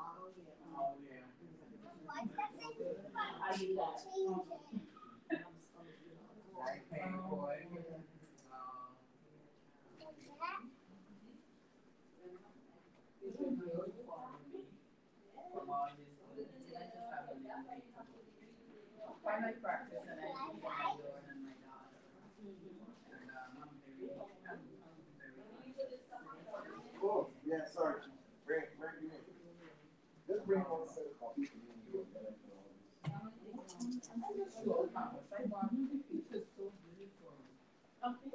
model. Yeah. Oh, yeah. I do that. Like Playboy. It's been really fun from all this. I just have a little I like practice and I do what I'm doing and my daughter. And I'm very cool. Yeah, sorry. Bring you in. Let's bring on a set of coffee for you and you and better for all this. I'm just slow conference. I want you to be just so busy for me. Okay.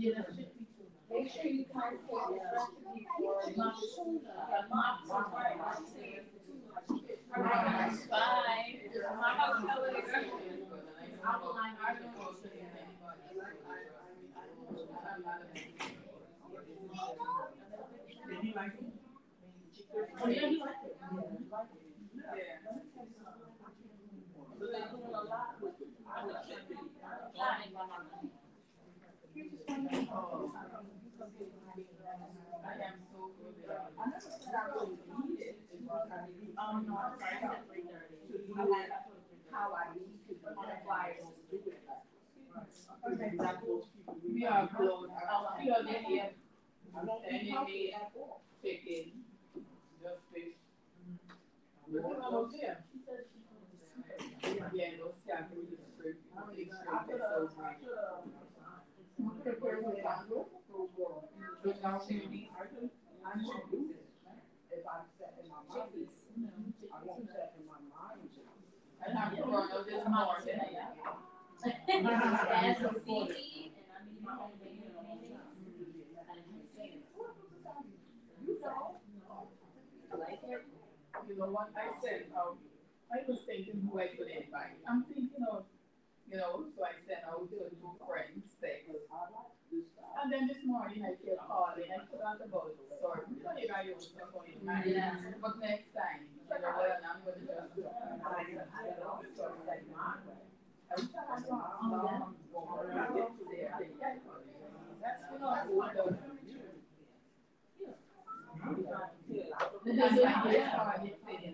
Yeah, make sure you come for the recipe for my I am so good. I never said I really need it. No, I'm sorry. How I need to apply it to do it. We are close. We are Indian. I don't eat chicken, just fish. Look at those there. Yeah, those there. I really straight. I feel so great. If I'm set in my mind, I won't set in my mind. And I'm going to this more than I am. You know what I said? I was thinking who I could invite. I'm thinking of. You know, so I said I would do a two friends thing. And then this morning I kept calling. I forgot about it. Sorry, but next time, you know what? I'm going to just do it. Oh, yeah, you can.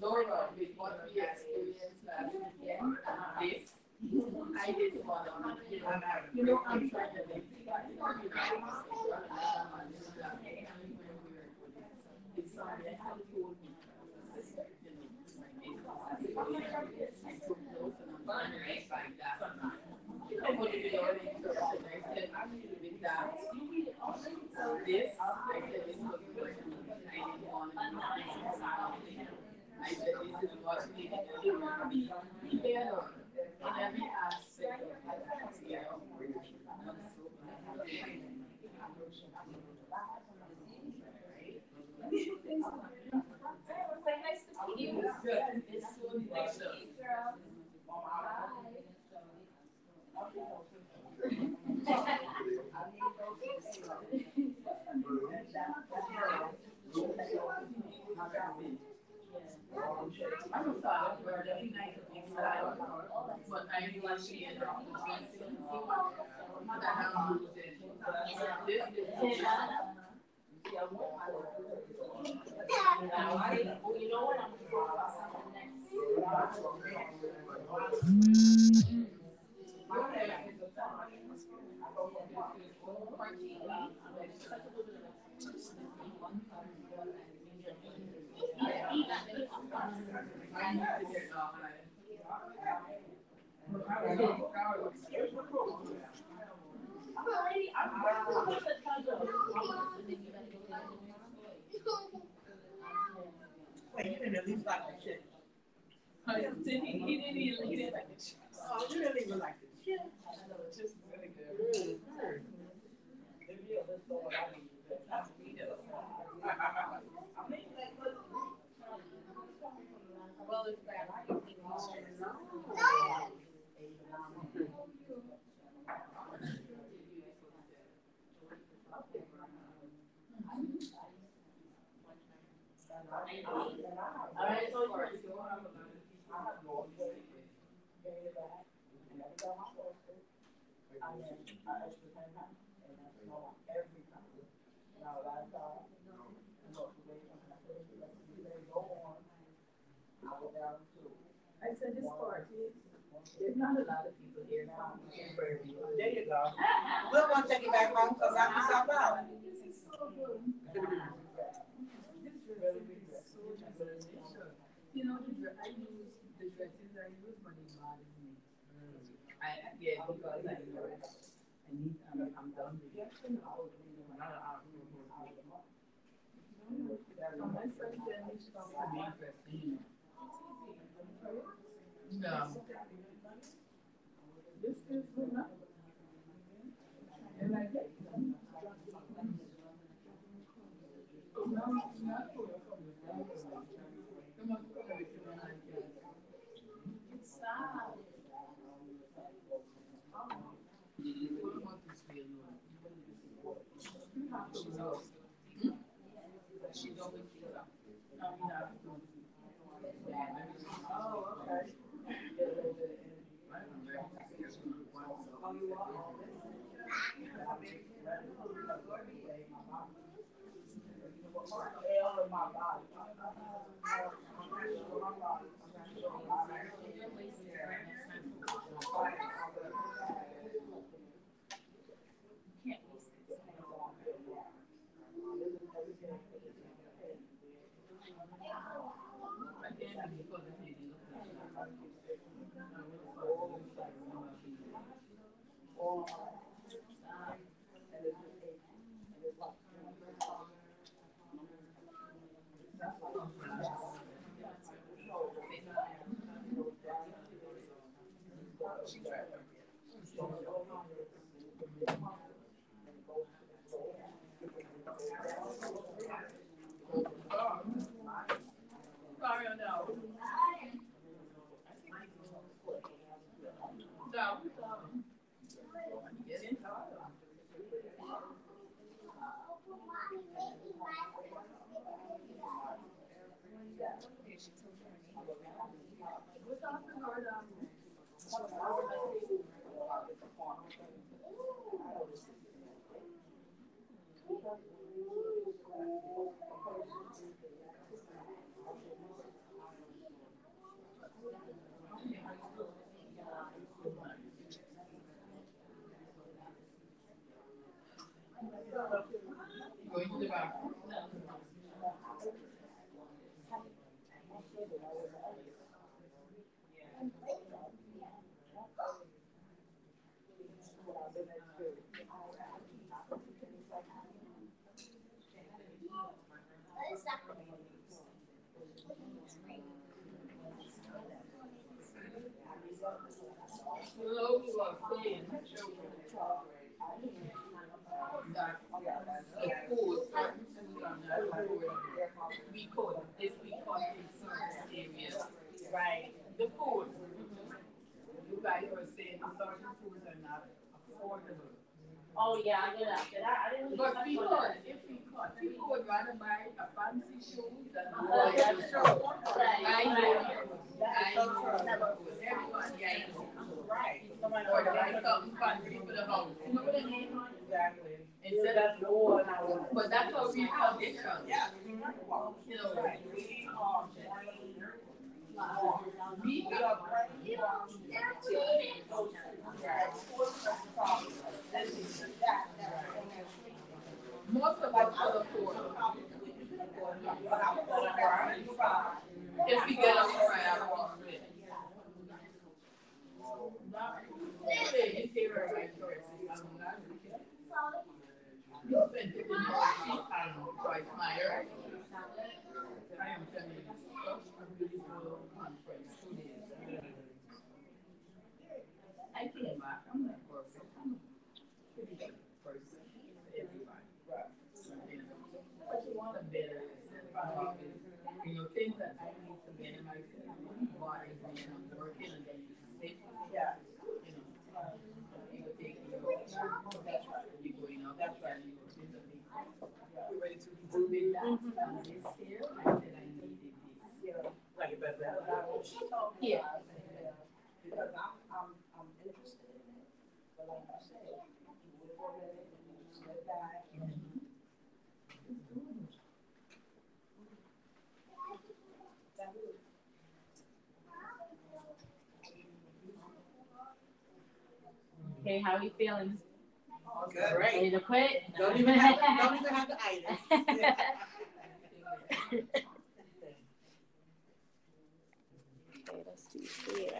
Laura, with what we experienced last weekend, this, I did one on it. You know, I'm trying to make it. It's not that I told you. I took those and I'm going to find that. I put it in your instruction. I said, I'm going to be that. So this, I said, this was good. I didn't want to. I said, this is what we need to be better in every aspect of that. You know, so nice to meet you. It's so nice to meet you, girl. Bye. I'm sorry, we're really nice inside, but I do want to be in the house. You know what? I'm going to go Wait, you didn't at least like the shit. He didn't like the shit. Oh, you didn't even like the shit. I know, it's just really good. Well, it's bad. I don't think it's true. I said this part. There's not a lot of people here now. There you go. We'll want to take it back home because I'm just out loud. This is so good. You know, the dresses I use when it bothers me. Yeah, because I'm done with it. My son said we should talk about interesting. No. This is not. And I get she's always oh, okay. Oh yeah, I get that. I didn't. But if we could rather buy a fancy shoe than a show. Right. Or buy something fancy for the house. You know what I mean? Exactly. Instead of lower. But that's what we call discount. Yeah. You know. Most of us could afford if we get on the right. I'm not perfect. I'm a pretty good person. Everybody. Right. But you want a better things that I need to better myself. Body, I'm working and then yeah. People take me over. That's right. You're going out. That's right. You're ready to do it last on this here. I said I needed this. Yeah. Like it better. Yeah. Because I'm interested. Like I said, okay, how are you feeling? Oh, good. Great. Ready to quit? Don't even have the itis. Okay, let's see here.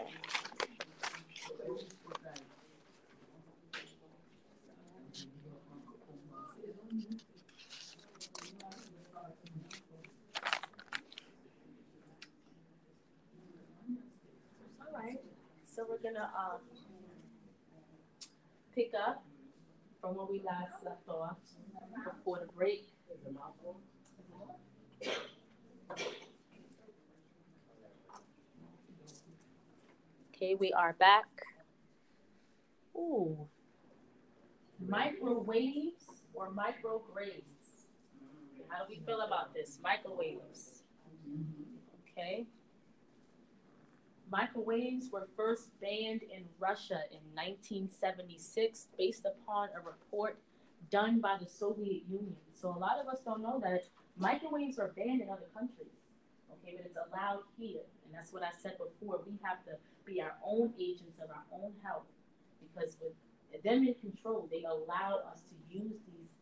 So we're gonna pick up from where we last left off before the break. Okay, we are back. Ooh, microwaves or microgrades? How do we feel about this? Microwaves. Okay. Microwaves were first banned in Russia in 1976 based upon a report done by the Soviet Union. So a lot of us don't know that microwaves are banned in other countries, okay, but it's allowed here. And that's what I said before. We have to be our own agents of our own health because with them in control, they allowed us to use these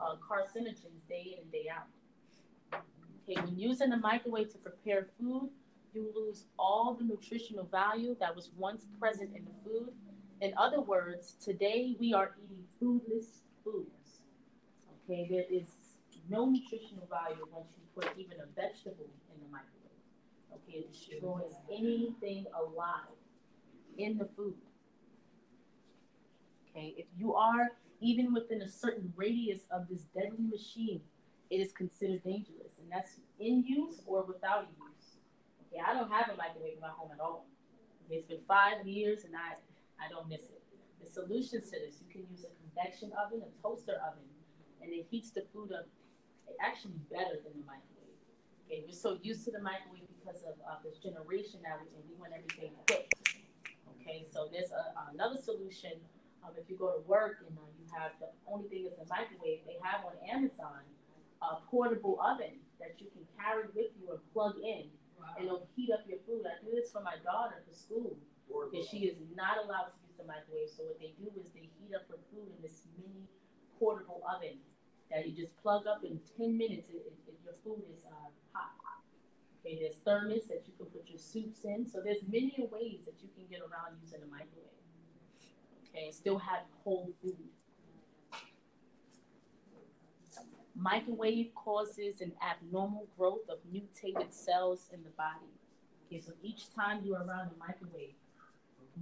carcinogens day in and day out. Okay, when using the microwave to prepare food, you lose all the nutritional value that was once present in the food. In other words, today we are eating foodless foods. Okay, there is no nutritional value once you put even a vegetable in the microwave. Okay, it destroys anything alive in the food. Okay, if you are even within a certain radius of this deadly machine, it is considered dangerous, and that's in use or without use. Yeah, I don't have a microwave in my home at all. It's been 5 years and I don't miss it. The solutions to this, you can use a convection oven, a toaster oven, and it heats the food up actually better than the microwave. Okay, we're so used to the microwave because of this generation that we're in. We want everything quick. Okay, so there's another solution. If you go to work and you have the only thing is the microwave, they have on Amazon a portable oven that you can carry with you and plug in. And it'll heat up your food. I do this for my daughter for school because she is not allowed to use the microwave. So what they do is they heat up her food in this mini portable oven that you just plug up in 10 minutes if your food is hot. Okay, there's thermos that you can put your soups in. So there's many ways that you can get around using the microwave. Okay, and still have whole food. Microwave causes an abnormal growth of mutated cells in the body. Okay, so each time you're around the microwave,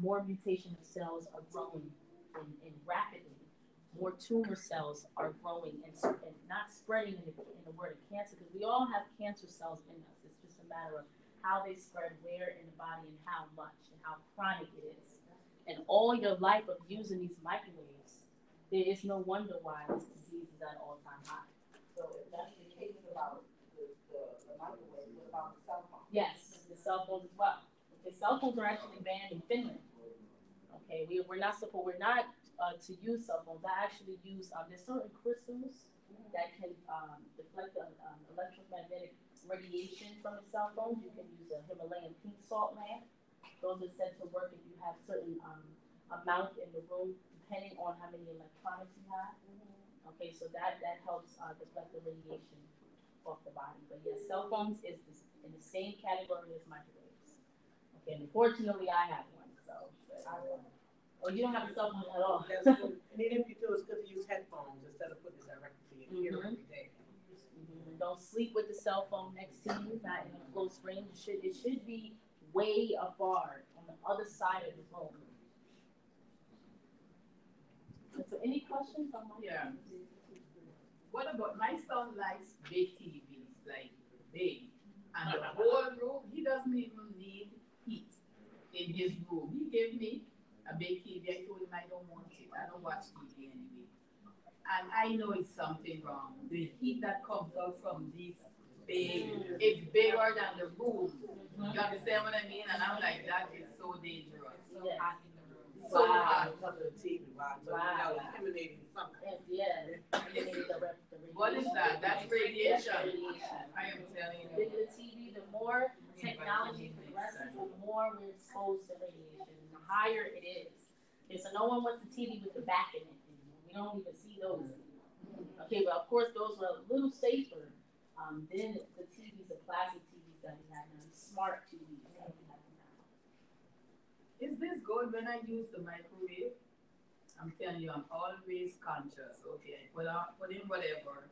more mutation of cells are growing and rapidly. More tumor cells are growing and not spreading in the word of cancer, because we all have cancer cells in us. It's just a matter of how they spread where in the body and how much and how chronic it is. And all your life of using these microwaves, there is no wonder why this disease is at an all-time high. So if that's the case about the microwave, what about the cell phone? Yes, the cell phones as well. The cell phones are actually banned in Finland. Okay, we're not to use cell phones. I actually use there's certain crystals that can deflect the electromagnetic radiation from the cell phones. You can use a Himalayan pink salt lamp. Those are said to work if you have certain amount in the room, depending on how many electronics you have. Mm-hmm. Okay, so that helps deflect the radiation off the body. But yes, cell phones is in the same category as microwaves. Okay, and unfortunately, I have one, so oh, you don't have a cell phone at all. That's good. And even if you do, it's good to use headphones instead of putting it directly in your ear every day. Mm-hmm. Don't sleep with the cell phone next to you, not in a close range. It should be way afar on the other side of the phone. So any questions on my yeah. What about my son likes big TVs, like big, and the whole room, he doesn't even need heat in his room. He gave me a big TV. I told him I don't want it. I don't watch TV anyway. And I know it's something wrong. The heat that comes out from these big, it's bigger than the room. You understand what I mean? And I'm like, that is so dangerous. So yes. Hot in the room. So hot. The TV. Wow. Wow. Emanating something. Yes, yes. What is that? That's radiation. I am telling you. The bigger the TV, the more technology progresses, the more we're exposed to radiation. The higher it is. Okay, so no one wants a TV with the back in it. We don't even see those anymore. Okay, but of course those were a little safer than the TVs, the plastic TVs that we have now, the smart TVs that we have now. Is this good when I use the microwave? I'm telling you, I'm always conscious. Okay, I put in whatever.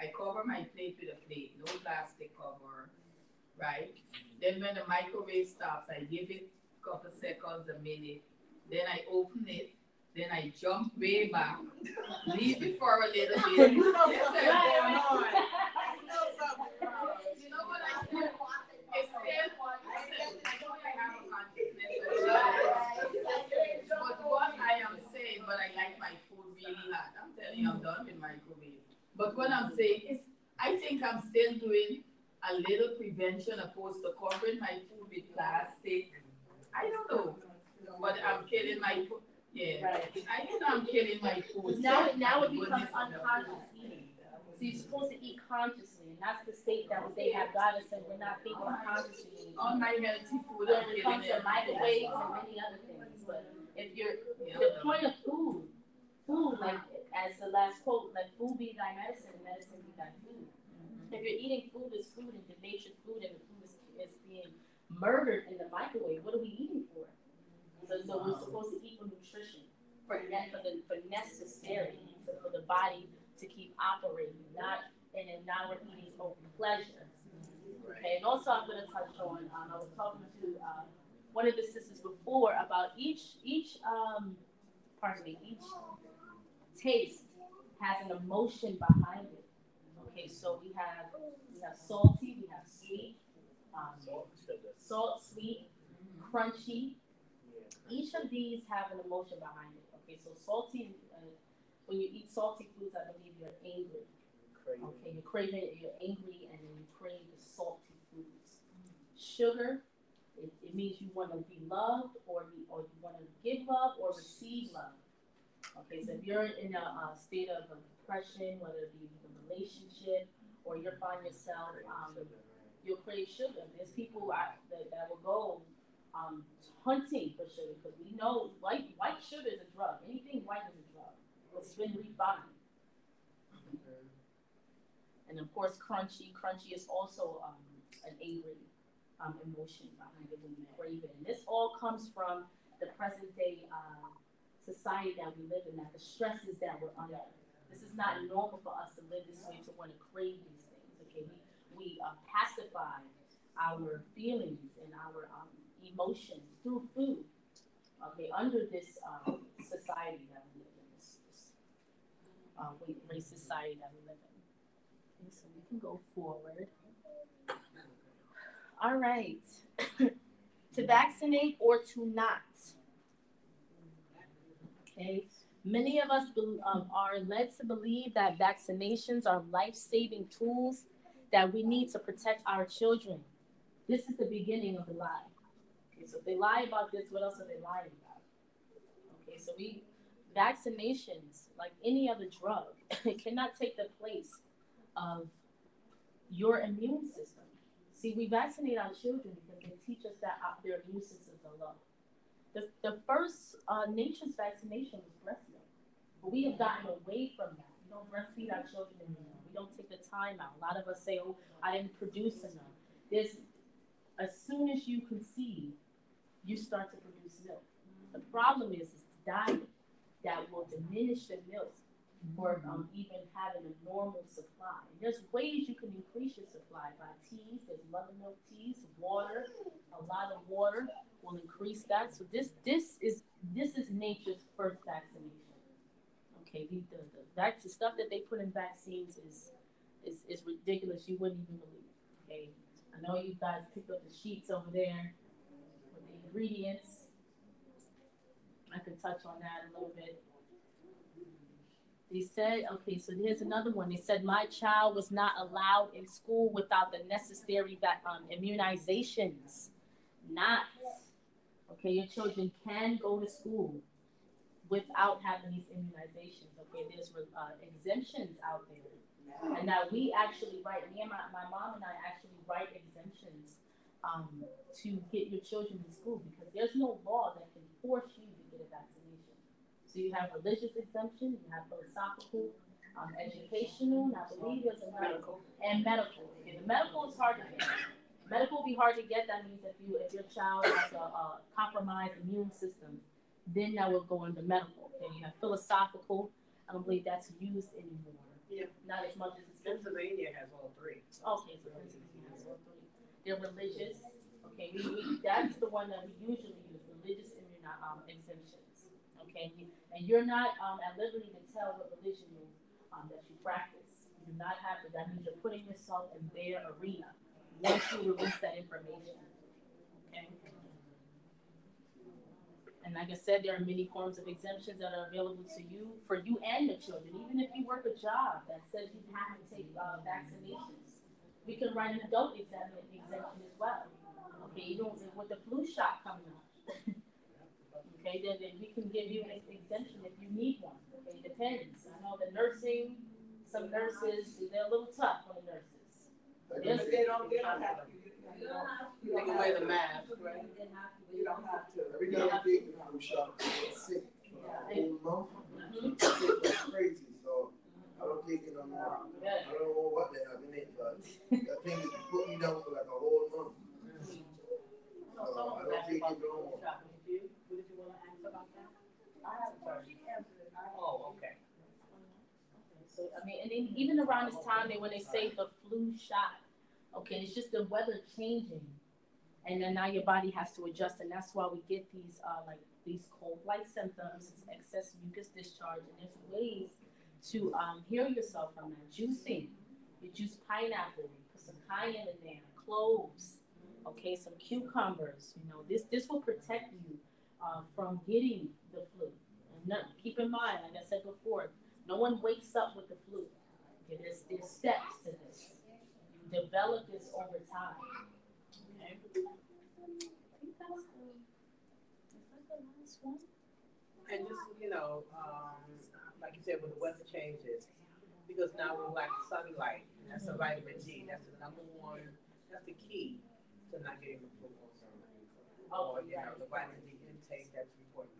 I cover my plate with a plate, no plastic cover, right? Then when the microwave stops, I give it a couple seconds, a minute. Then I open it. Then I jump way back, leave it for a little bit. You know what's going on. You know what I said? It's still one. I know I have a consciousness. But what I am saying, but I like my food really hot. I'm telling you, I'm done with microwave. But what I'm saying is, I think I'm still doing a little prevention opposed to covering my food with plastic. I don't know. But I'm killing my food. Yeah, right. I think I'm killing my food. Now it becomes unconscious eating. So you're supposed to eat consciously, and that's the state that they have got us in. We're not thinking consciously. All my healthy food, when it comes to microwaves and many other things. But if you're the point of food, like as the last quote, like food be thy medicine, and medicine be thy food. Mm-hmm. If you're eating food is food, and denatured food, and the food is being murdered in the microwave, what are we eating for? So we're supposed to eat for nutrition, for necessary, for the body to keep operating, now we're eating for pleasure. Okay, and also I'm going to touch on, I was talking to one of the sisters before about each taste has an emotion behind it. Okay, so we have salty, we have sweet, salt, sweet, crunchy. Each of these have an emotion behind it. Okay, so salty, when you eat salty foods, I believe you're angry. Okay, you're craving it, you're angry, and then you crave the salty foods. Sugar, it means you want to be loved, or you want to give love or receive love. Okay, so if you're in a state of depression, whether it be a relationship, or you're finding yourself, you'll crave sugar. There's people that will go hunting for sugar, because we know white sugar is a drug. Anything white is a drug. It's been refined. And of course, crunchy. Crunchy is also an angry emotion behind it when you crave it. And this all comes from the present day society that we live in, that the stresses that we're under. This is not normal for us to live this way, to want to crave these things. Okay, we pacify our feelings and our emotions through food, okay, under this society that we live in, this race society that we live in. And so we can go forward. All right. To vaccinate or to not. Okay. Many of us are led to believe that vaccinations are life-saving tools that we need to protect our children. This is the beginning of the lie. So if they lie about this, what else are they lying about? Okay, so vaccinations, like any other drug, it cannot take the place of your immune system. See, we vaccinate our children because they teach us that their immune systems are low. The first nation's vaccination was breast milk, but we have gotten away from that. We don't breastfeed our children anymore. We don't take the time out. A lot of us say, oh, I didn't produce enough. As soon as you conceive, you start to produce milk. The problem is diet that will diminish the milk or even having a normal supply. And there's ways you can increase your supply by teas. There's mother milk teas, water. A lot of water will increase that. So this is nature's first vaccination. Okay, the stuff that they put in vaccines is ridiculous. You wouldn't even believe it. Okay, I know you guys picked up the sheets over there with the ingredients. I could touch on that a little bit. They said, okay, so here's another one. They said, my child was not allowed in school without the necessary immunizations. Not. Okay, your children can go to school without having these immunizations. Okay, there's exemptions out there. And now we actually write, my mom and I actually write exemptions to get your children to school because there's no law that can force you to get a vaccination. So you have religious exemption, you have philosophical, educational, I believe there's a medical, and medical. Okay, the medical is hard to get. Medical will be hard to get. That means if your child has a compromised immune system, then that will go into medical. Okay, you have philosophical. I don't believe that's used anymore. Yeah. Not as much as it's Pennsylvania has all three. Okay, so Pennsylvania has all three. They're religious. Okay, that's the one that we usually use, religious exemptions. Okay, and you're not at liberty to tell what religion is that you practice. You do not have to. That means you're putting yourself in their arena once you release that information. Okay. And like I said, there are many forms of exemptions that are available to you, for you and your children. Even if you work a job that says you have to take vaccinations, we can write an adult exemption as well. Okay, you don't with the flu shot coming up. Okay, then we can give you an exemption if you need one. Okay, it depends. I know the nursing, some nurses, they're a little tough on the nurses. But they don't have to. You don't wear the mask, right? You don't have to. Every time you think about the shop, I'm sick. It's crazy, so I don't think it on wrong. I don't know what they have in it, but that thing is put me down for like a whole month. So I don't think it's normal. Did you want to ask about that? I have a question. Oh, okay. Okay. So, I mean, and then even around this time, when they say the flu shot, okay, it's just the weather changing. And then now your body has to adjust. And that's why we get these, like, these cold-like symptoms, excess mucus discharge. And there's ways to heal yourself from that. Juicing. You juice pineapple. You put some cayenne in there. Cloves. Okay, some cucumbers. You know, this will protect you from getting the flu. And keep in mind, like I said before, no one wakes up with the flu. Okay, there's steps to this. You develop this over time. Okay. I think that's the last one. And just, you know, like you said, with the weather changes, because now we lack sunlight. And that's a vitamin D. That's the number one. That's the key to not getting the flu. Oh, you know, the vitamin D. Take that's important.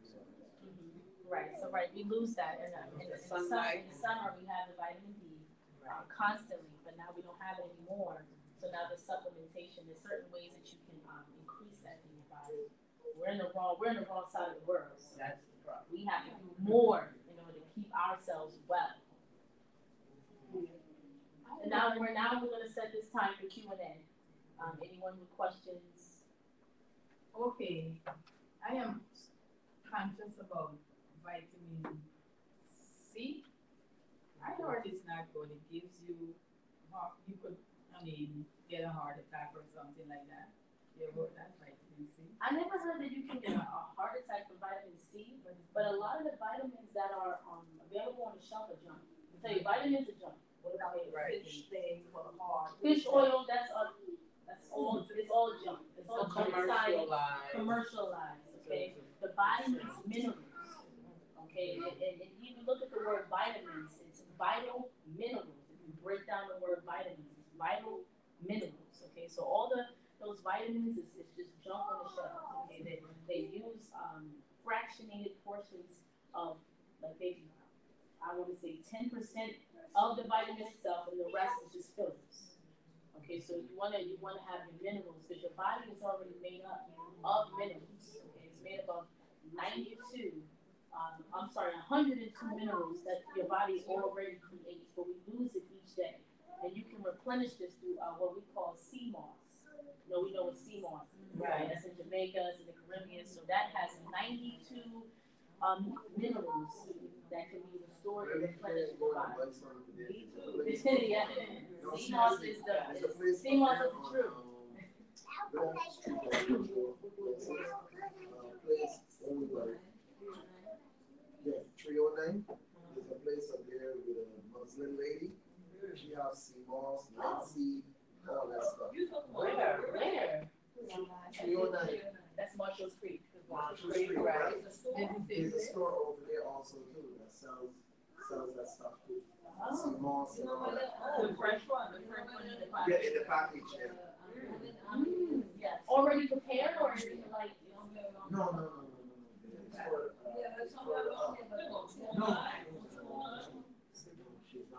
Right, so right, we lose that in the summer. We have the vitamin D constantly, but now we don't have it anymore. So now the supplementation, there's certain ways that you can increase that in your body. We're in the wrong side of the world. So that's the problem. We have to do more in order to keep ourselves well. And now we're going to set this time for Q&A. Anyone with questions? Okay. I am conscious about vitamin C. I heard it's not good. It gives you, you could, I mean, get a heart attack or something like that. You heard that, vitamin C? I never heard that you can get a heart attack from vitamin C, but a lot of the vitamins that are available on the shelf are junk. I tell you, vitamins are junk. What about fish thing for the heart? Fish oil, it's all junk. It's all commercialized. Okay, the body needs minerals. Okay, and even look at the word vitamins. It's vital minerals. If you break down the word vitamins, it's vital minerals. Okay, so all those vitamins is just junk on the shelf. Okay, they use fractionated portions of, like, they, I want to say 10% of the vitamin itself, and the rest is just fillers. Okay, so you want to have your minerals, because your body is already made up of minerals. Okay, it's made up of 102 minerals that your body already creates, but we lose it each day. And you can replenish this through what we call sea moss. You know, we know what sea moss is, right? That's in Jamaica, it's in the Caribbean. So that has 92 minerals that can be restored and replenished in the body. Sea moss is the truth. Yeah, 309 is a place up there with a Muslim lady. She has sea moss, linseed, all that stuff. Where? 309. That's Marshall's Creek. Marshall's Creek, right? There's a store over there also too that sells that stuff too. Sea moss and all that. Oh, the fresh one. In the package. Yeah, in the package. Yeah. Yes. Already prepared, or is it like? No.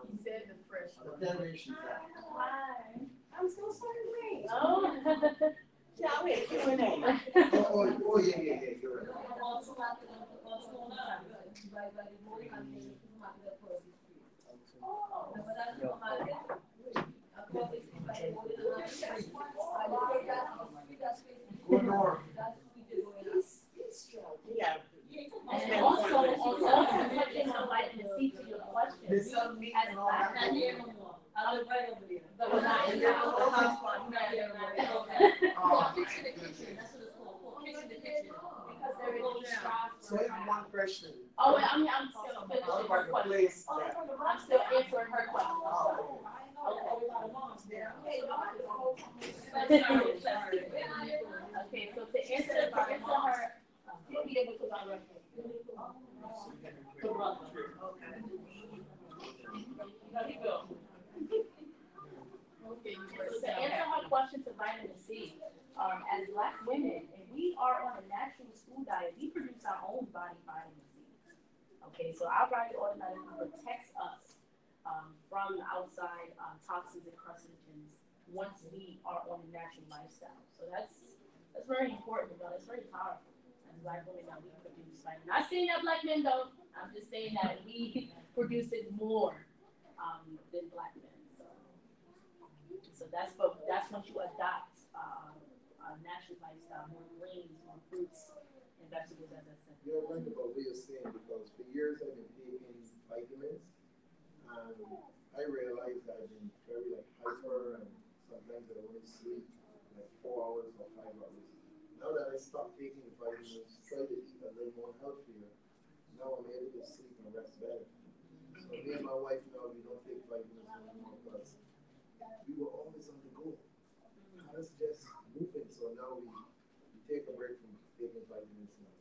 He said the fresh. Hi. I'm so sorry, wait. Oh. Shall we? Q&A. Oh, yeah. You're right. Good morning. Yeah. And also touching on vitamin C to your question. As not here no more. I live right over there. But we're not in the house. We're not here no more. Kitchen. That's what it's called. Kitchen. Because they're really strong. So I have one question. Oh, wait, I'm still finishing. I'm still answering her question. Oh. Okay, so to answer her. We'll be able to run right here. To run. Okay. So to answer my question to vitamin C, as Black women, if we are on a natural food diet, we produce our own body vitamin C. Okay, so our body automatically protects us from outside toxins and carcinogens once we are on a natural lifestyle. So that's very important, though. It's very powerful. As Black women, that we produce. I'm not saying that Black men don't. I'm just saying that we produce it more than Black men. So that's once you adopt a natural lifestyle, more grains, more fruits, and vegetables, as I said. You're right about what you're saying, because for years I've been taking vitamins, and I realized I've been very hyper, and sometimes I only sleep 4 hours or 5 hours. Now that I stopped taking the vitamins, try to eat a little more healthier, now I'm able to sleep and rest better. So me and my wife now, we don't take vitamins anymore because we were always on the go. I was just moving, so now we take a break from taking vitamins now.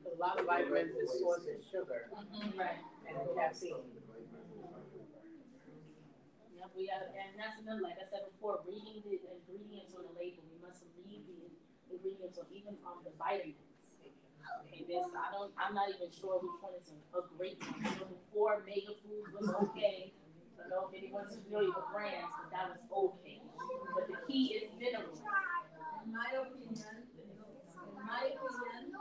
So a lot of vitamins is source of sugar, right? And caffeine. Yep, and that's another, like I said before, reading the ingredients on the label. We must read the ingredients or even on the vitamins. Okay, I'm not even sure which one is a great one. So before Mega Food was okay. I don't know if anyone's familiar with brands, but that was okay. But the key is minerals. In my opinion, from my experience,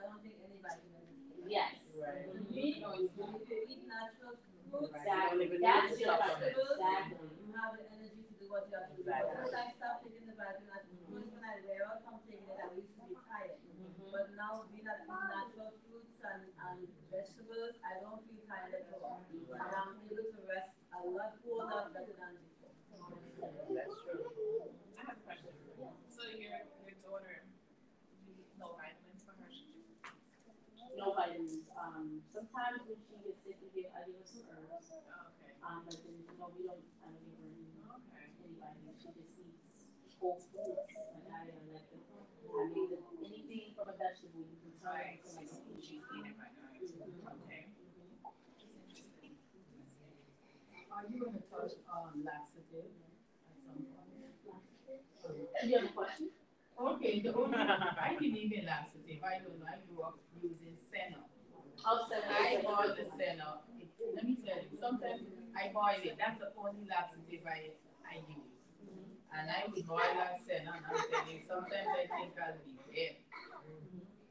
I don't think anybody knows. Yes. Right. Eat natural. Exactly. That's your purpose. Exactly. You have the energy to do what you have to do. Once I stopped taking the vitamin, when I were come taking it, I used to be tired. But now being at natural fruits and vegetables, I don't feel tired at all. And I'm able to rest a lot better than before. That's true. I have a question. So your daughter, do you know vitamins for her? No vitamins. Sometimes when she gets sick, we get some herbs. Okay. But then, we don't give her any vitamins. She just eats whole foods. Like I don't like them. I mean, anything from a vegetable, you can try. Right. So she's eating it right now. Okay. That's interesting. Are you going to touch on laxative at some point? You have a question? Okay, the only I believe in laxative. I don't know. I grew up using senna. I boil the senna. Let me tell you, sometimes I boil it. That's the only laxative I use. And I would boil that senna, and I'm telling you, sometimes I think I'll be dead.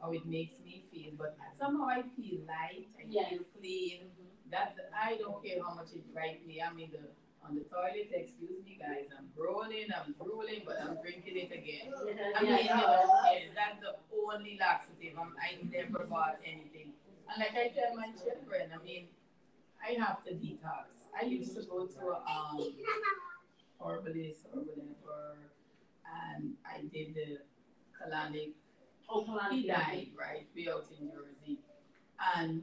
Or it makes me feel, but somehow I feel light, I feel clean. That's, I don't care how much it drives me. I'm in the, on the toilet, excuse me guys, I'm groaning, I'm drooling, but I'm drinking it again. I mean, that's the only laxative. I never bought anything. And like I tell my children, I mean, I have to detox. I used to go to a herbalist or whatever, and I did the colonic. He died, right, way out in Jersey. And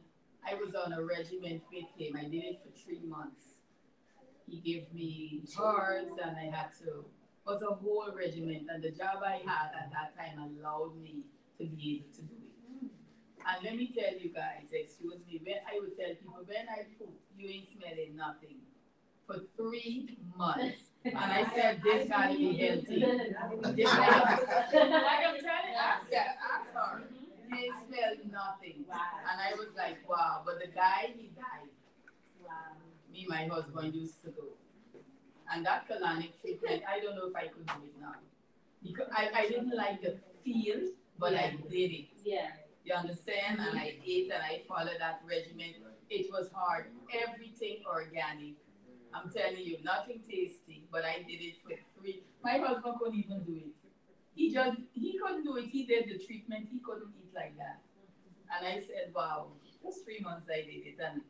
I was on a regimen with him. I did it for 3 months. He gave me herbs, and I had to, it was a whole regimen. And the job I had at that time allowed me to be able to do it. And let me tell you guys, excuse me, when I would tell people, when I poop, you ain't smelling nothing for 3 months. And I said, this gotta be guilty. Like I'm trying to ask her, they smelled nothing. Wow. And I was like, wow. But the guy, he died. Wow. Me, my husband used to go. And that colonic treatment, I don't know if I could do it now. Because I didn't like the feel, but I did it. Yeah. You understand? And I ate and I followed that regimen. It was hard. Everything organic. I'm telling you, nothing tasty, but I did it for 3. My husband couldn't even do it. He couldn't do it. He did the treatment. He couldn't eat like that. And I said, wow, just 3 months I did it. And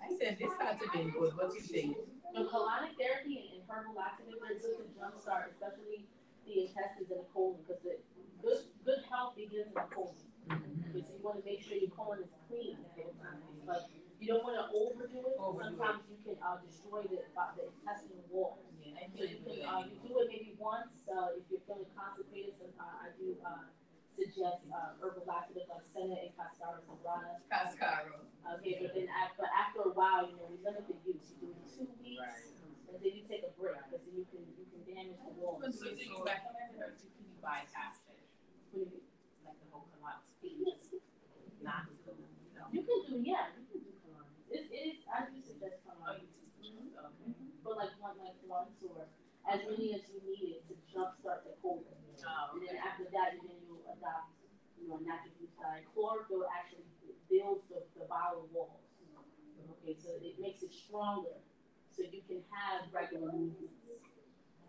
I said, this has to be good. What do you think? The colonic therapy and herbal laxative is good to jumpstart, especially the intestines and the colon, because good health begins in the colon. Because you want to make sure your colon is clean. Like, you don't want to overdo it. Sometimes you can destroy the intestinal wall. Yeah, so you do it maybe once if you're feeling constipated. So, I do suggest herbal laxatives like senna and cascara sagrada. Cascara. Okay, but after a while, you know, we limit the use. You do it 2 weeks, and then you take a break because then you can damage the wall. So do you recommend it, or do you bypass it? Like the whole colonic speed? Not good. No. You can do I do suggest colonic, but like once or as many as you need it to jumpstart the colon. And then after that, then you adopt, you know, natural food diet. Chlorophyll actually builds the bowel walls. Okay, so it makes it stronger, so you can have regular movements.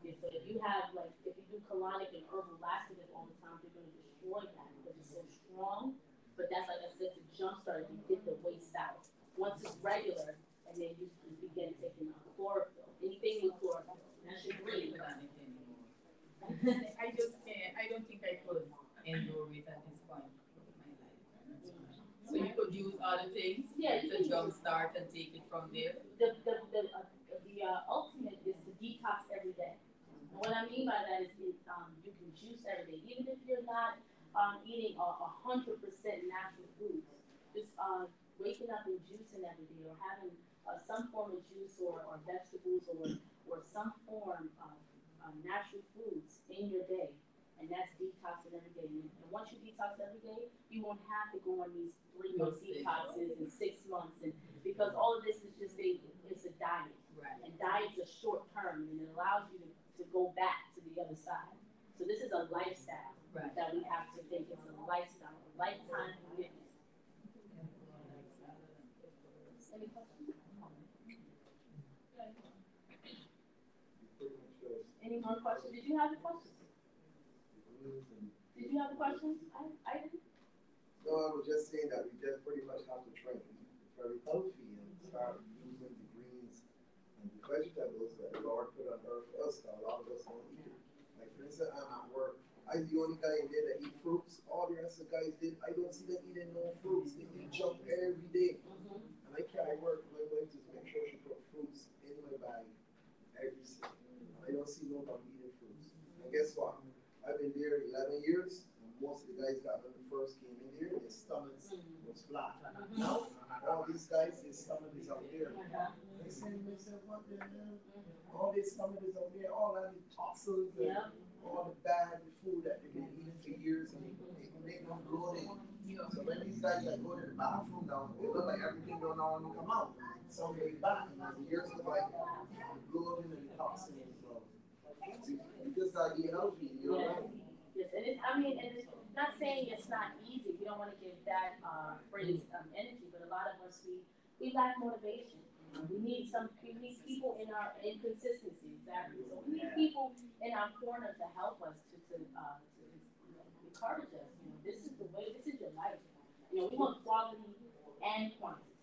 Okay, so if you do colonic and herbal laxative all the time, you're going to destroy that because it's so strong. But that's like I said, to jumpstart, you get the waste out. Once it's regular, and then you begin taking chlorophyll. Anything with chlorophyll. That should really be done anymore. I just can't. I don't think I could endure it at this point in my life. So you could use other things to jumpstart and take it from there? The ultimate is to detox every day. And what I mean by that is you can juice every day. Even if you're not eating 100% natural foods, just waking up and juicing every day, or having some form of juice or vegetables or some form of natural foods in your day, and that's detoxing every day. And once you detox every day, you won't have to go on these 3 month detoxes and 6 months, and because all of this is just it's a diet, right? And diets are short term, and it allows you to go back to the other side. So this is a lifestyle that we have to think. It's a lifestyle, a lifetime commitment. Any questions? Any more questions? Did you have a question? Did you have a question? I didn't. No, I was just saying that we just pretty much have to try to eat very healthy and start using the greens and the vegetables that the Lord put on earth else that a lot of us don't eat. Like, for instance, I'm at work. I'm the only guy in there that eat fruits. All the rest of the guys did. I don't see them eating no fruits. They eat junk every day. And I can't work. My wife just make sure she put fruits in my bag every single day. I don't see nobody eating fruits. And guess what? I've been there 11 years. And most of the guys that when they first came in there, their stomachs was flat. Now, all these guys is somebody's out there. They say to myself, what the hell? All these companies out there, all that toxins and all the bad food that they've been eating for years, and they don't grow it. So when these guys like go to the bathroom now, they look like everything don't know when they come out. So they back, and as the years go by, the bloating and the toxins. So you just gotta get healthy, you know what I mean? Yes, and it's, I mean, and it's not saying it's not easy. We don't want to give that phrase energy, but a lot of us, we lack motivation. We need some. We need people in our inconsistencies. Exactly. So we need people in our corner to help us to you know, encourage us. You know, this is the way. This is your life. You know, we want quality and quantity.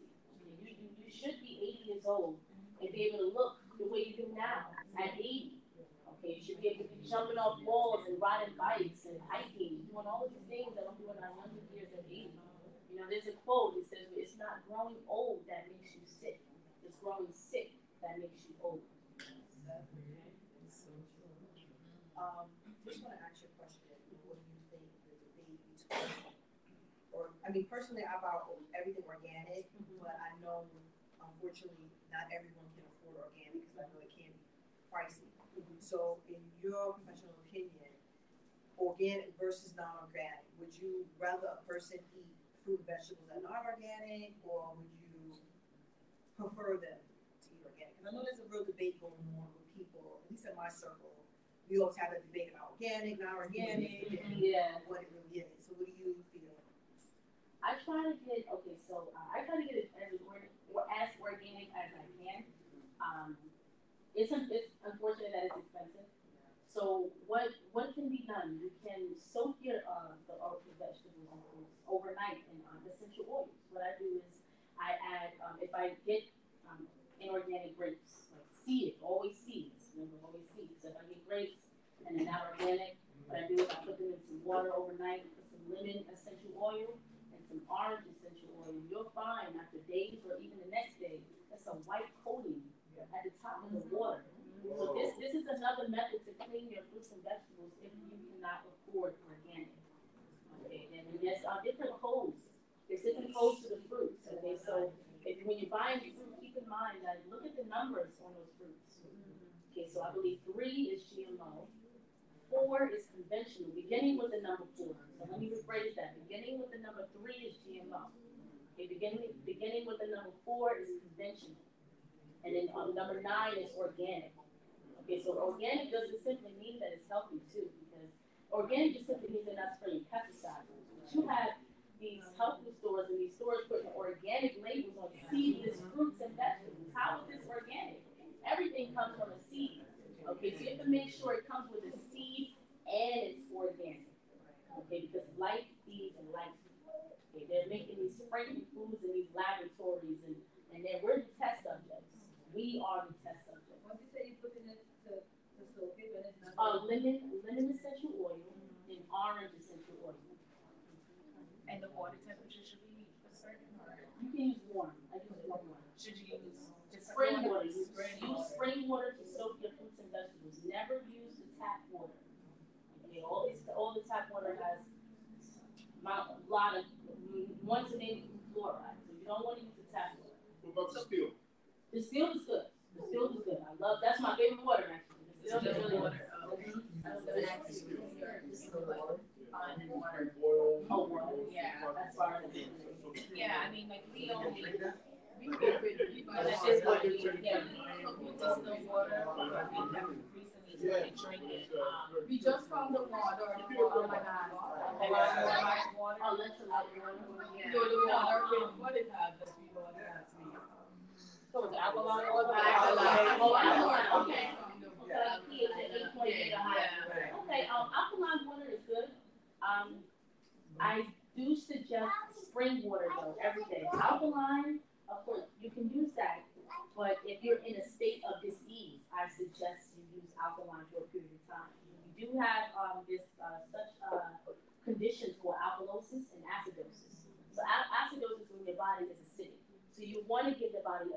You should be 80 years old and be able to look the way you do now at 80. Okay, you should be able to be jumping off walls and riding bikes and hiking, doing all of these things that I'm doing at 100 years at 80. You know, there's a quote that says, "It's not growing old that makes you sick. It's growing sick that makes you old." Just want to ask you a question. What do you think the debate between, or I mean, personally, I'm about everything organic, but I know, unfortunately, not everyone can afford organic because I know it can be pricey. So, in your professional opinion, organic versus non-organic, would you rather a person eat fruit and vegetables that are not organic, or would you prefer them to eat organic? Because I know there's a real debate going on with people, at least in my circle. We always have a debate about organic, non-organic, and what it really is. So what do you feel? I try to get, okay, so I try to get as organic as I can. It's unfortunate that it's expensive. So what can be done? You can soak your the vegetables and fruits overnight in essential oils. What I do is I add, if I get inorganic grapes, like seed, always seeds, remember, always seeds. So if I get grapes and they're not organic, what I do is I put them in some water overnight, put some lemon essential oil and some orange essential oil. You'll find after days or even the next day, that's a white coating at the top of the water. So this is another method to clean your fruits and vegetables if you cannot afford organic. Okay, and there's different codes. They're sitting close to the fruits, okay? So if, when you're buying fruit, keep in mind that look at the numbers on those fruits. Okay, so I believe 3 is GMO, 4 is conventional, beginning with the number 4. So let me rephrase that. Beginning with the number 3 is GMO. Okay, beginning with the number 4 is conventional. And then number 9 is organic. Okay, so organic doesn't simply mean that it's healthy too, because organic just simply means they're not spraying pesticides. But you have these health food stores and these stores putting organic labels on seedless fruits and vegetables. How is this organic? Everything comes from a seed. Okay, so you have to make sure it comes with a seed and it's organic. Okay, because like these and like these. Okay, they're making these spreading foods in these laboratories, and then we're the test subjects. We are the test subjects. What did you say you put in it to soak it? Lemon essential oil and orange essential oil. And the water temperature should be a certain water. You can use warm. I use warm water. Should you use spring water? Use spring water to soak your fruits and vegetables. Never use the tap water. Okay, all the tap water has a lot of once-in-a-week fluoride, so you don't want to use the tap water. What about distilled? Distilled is good. Distilled is good. I love that's my favorite water actually. Distilled is really water. Distilled water. And water. Oh, water. Yeah, that's far. Yeah, I mean, like, we only, that's just what we do. Yeah, we just the water. We recently started drinking. We just found the water. Oh, my God. Water. Oh, let's allow the water. Yeah. So the water, what is that? That's the water. That's me. So it's alkaline water? Alkaline. Oh, alkaline. Okay. Okay, alkaline water is good. I do suggest spring water though, every day. Alkaline, of course, you can use that, but if you're in a state of disease, I suggest you use alkaline for a period of time. You do have such conditions called alkalosis and acidosis. So acidosis when your body is acidic. So you want to give the body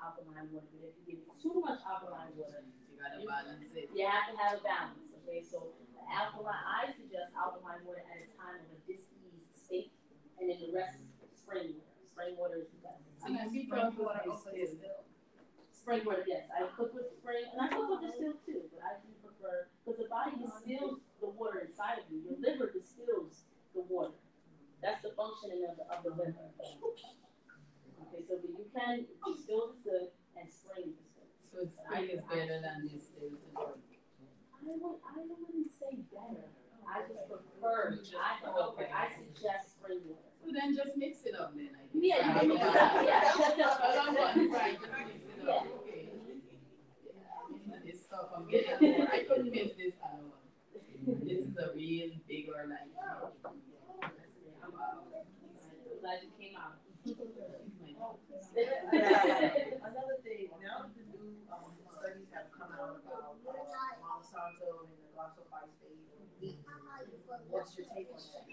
alkaline water, but if you give it too much alkaline water, you have to have a balance. Okay, so alkaline, I suggest alkaline water at a time of a diseased state, and then the rest spring water. Spring water is the best. I'm going to spread water over the still. Spray water, yes. I cook with spray, and I cook with the still too, but I do prefer, because the body distills the water inside of you. Your liver distills the water. That's the functioning of the liver. Okay, so you can distill the good and spray the good. So it's spray is better than distilled. I wouldn't say better. I just prefer. I suggest spring water. Well, then just mix it up, then. I guess. Yeah, you can mix it up. Yeah. Right. Mix it up. Okay. Yeah. This stuff I'm getting. I couldn't miss this other one. This is a real bigger like. I'm glad you came out. Another thing. Now the new studies have come out about Monsanto and the glyphosate. What's your take on that?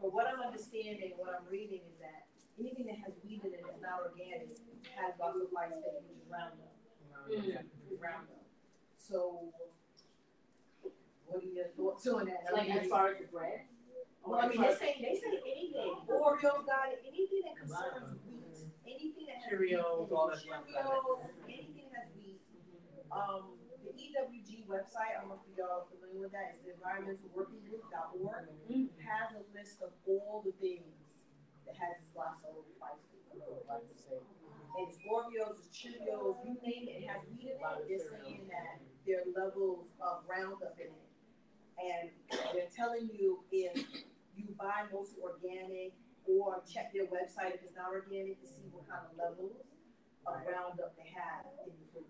But what I'm understanding, what I'm reading is that anything that has weed in it that's not organic has glyphosate, which is Roundup. Roundup. So, what are your thoughts on that? Like as far as the bread? Well, I mean, they say anything. Oreos got it. Anything that concerns wheat. Anything that has Cheerios, all that stuff. Anything that has wheat. The EWG website, I don't know if y'all are familiar with that, it's the environmentalworkinggroup.org, has a list of all the things that has glyphosate. And it's Oreos, it's Cheerios, you name it, it has weed in it. They're saying that there are levels of Roundup in it. And they're telling you if you buy mostly organic or check their website if it's not organic to see what kind of levels of Roundup they have in the food.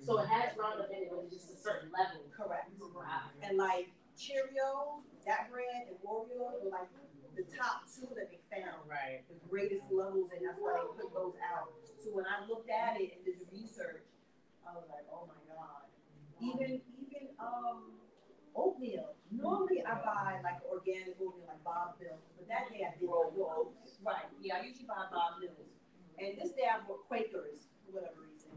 So it has Roundup in it, but it's just a certain level. Correct. Wow. And like Cheerios, that brand, and Oreos were like the top two that they found, right? The greatest levels, and that's why they put those out. So when I looked at it and did the research, I was like, oh my god. Even oatmeal. Normally I buy like organic oatmeal, like Bob's Mill, but that day I did like oats. Right. Yeah, I usually buy Bob's Mill. And this day I bought Quakers for whatever reason.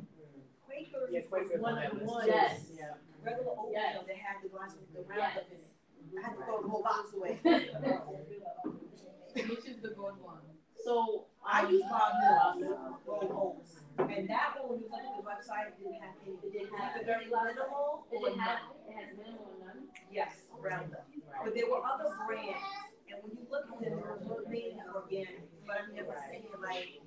Quakers was one of the ones. Yes. Yeah. Regular oatmeal that had the glass with the Roundup in it. I had to throw the whole box away. Which is the good one? So I use Bob's Mill growing oats. And that one, when you look at the website, it didn't have any. It didn't have a very minimal. It has minimal or none? Yes, Roundup. Right. But there were other brands. And when you look at them, they were mainly organic. But I've never seen like.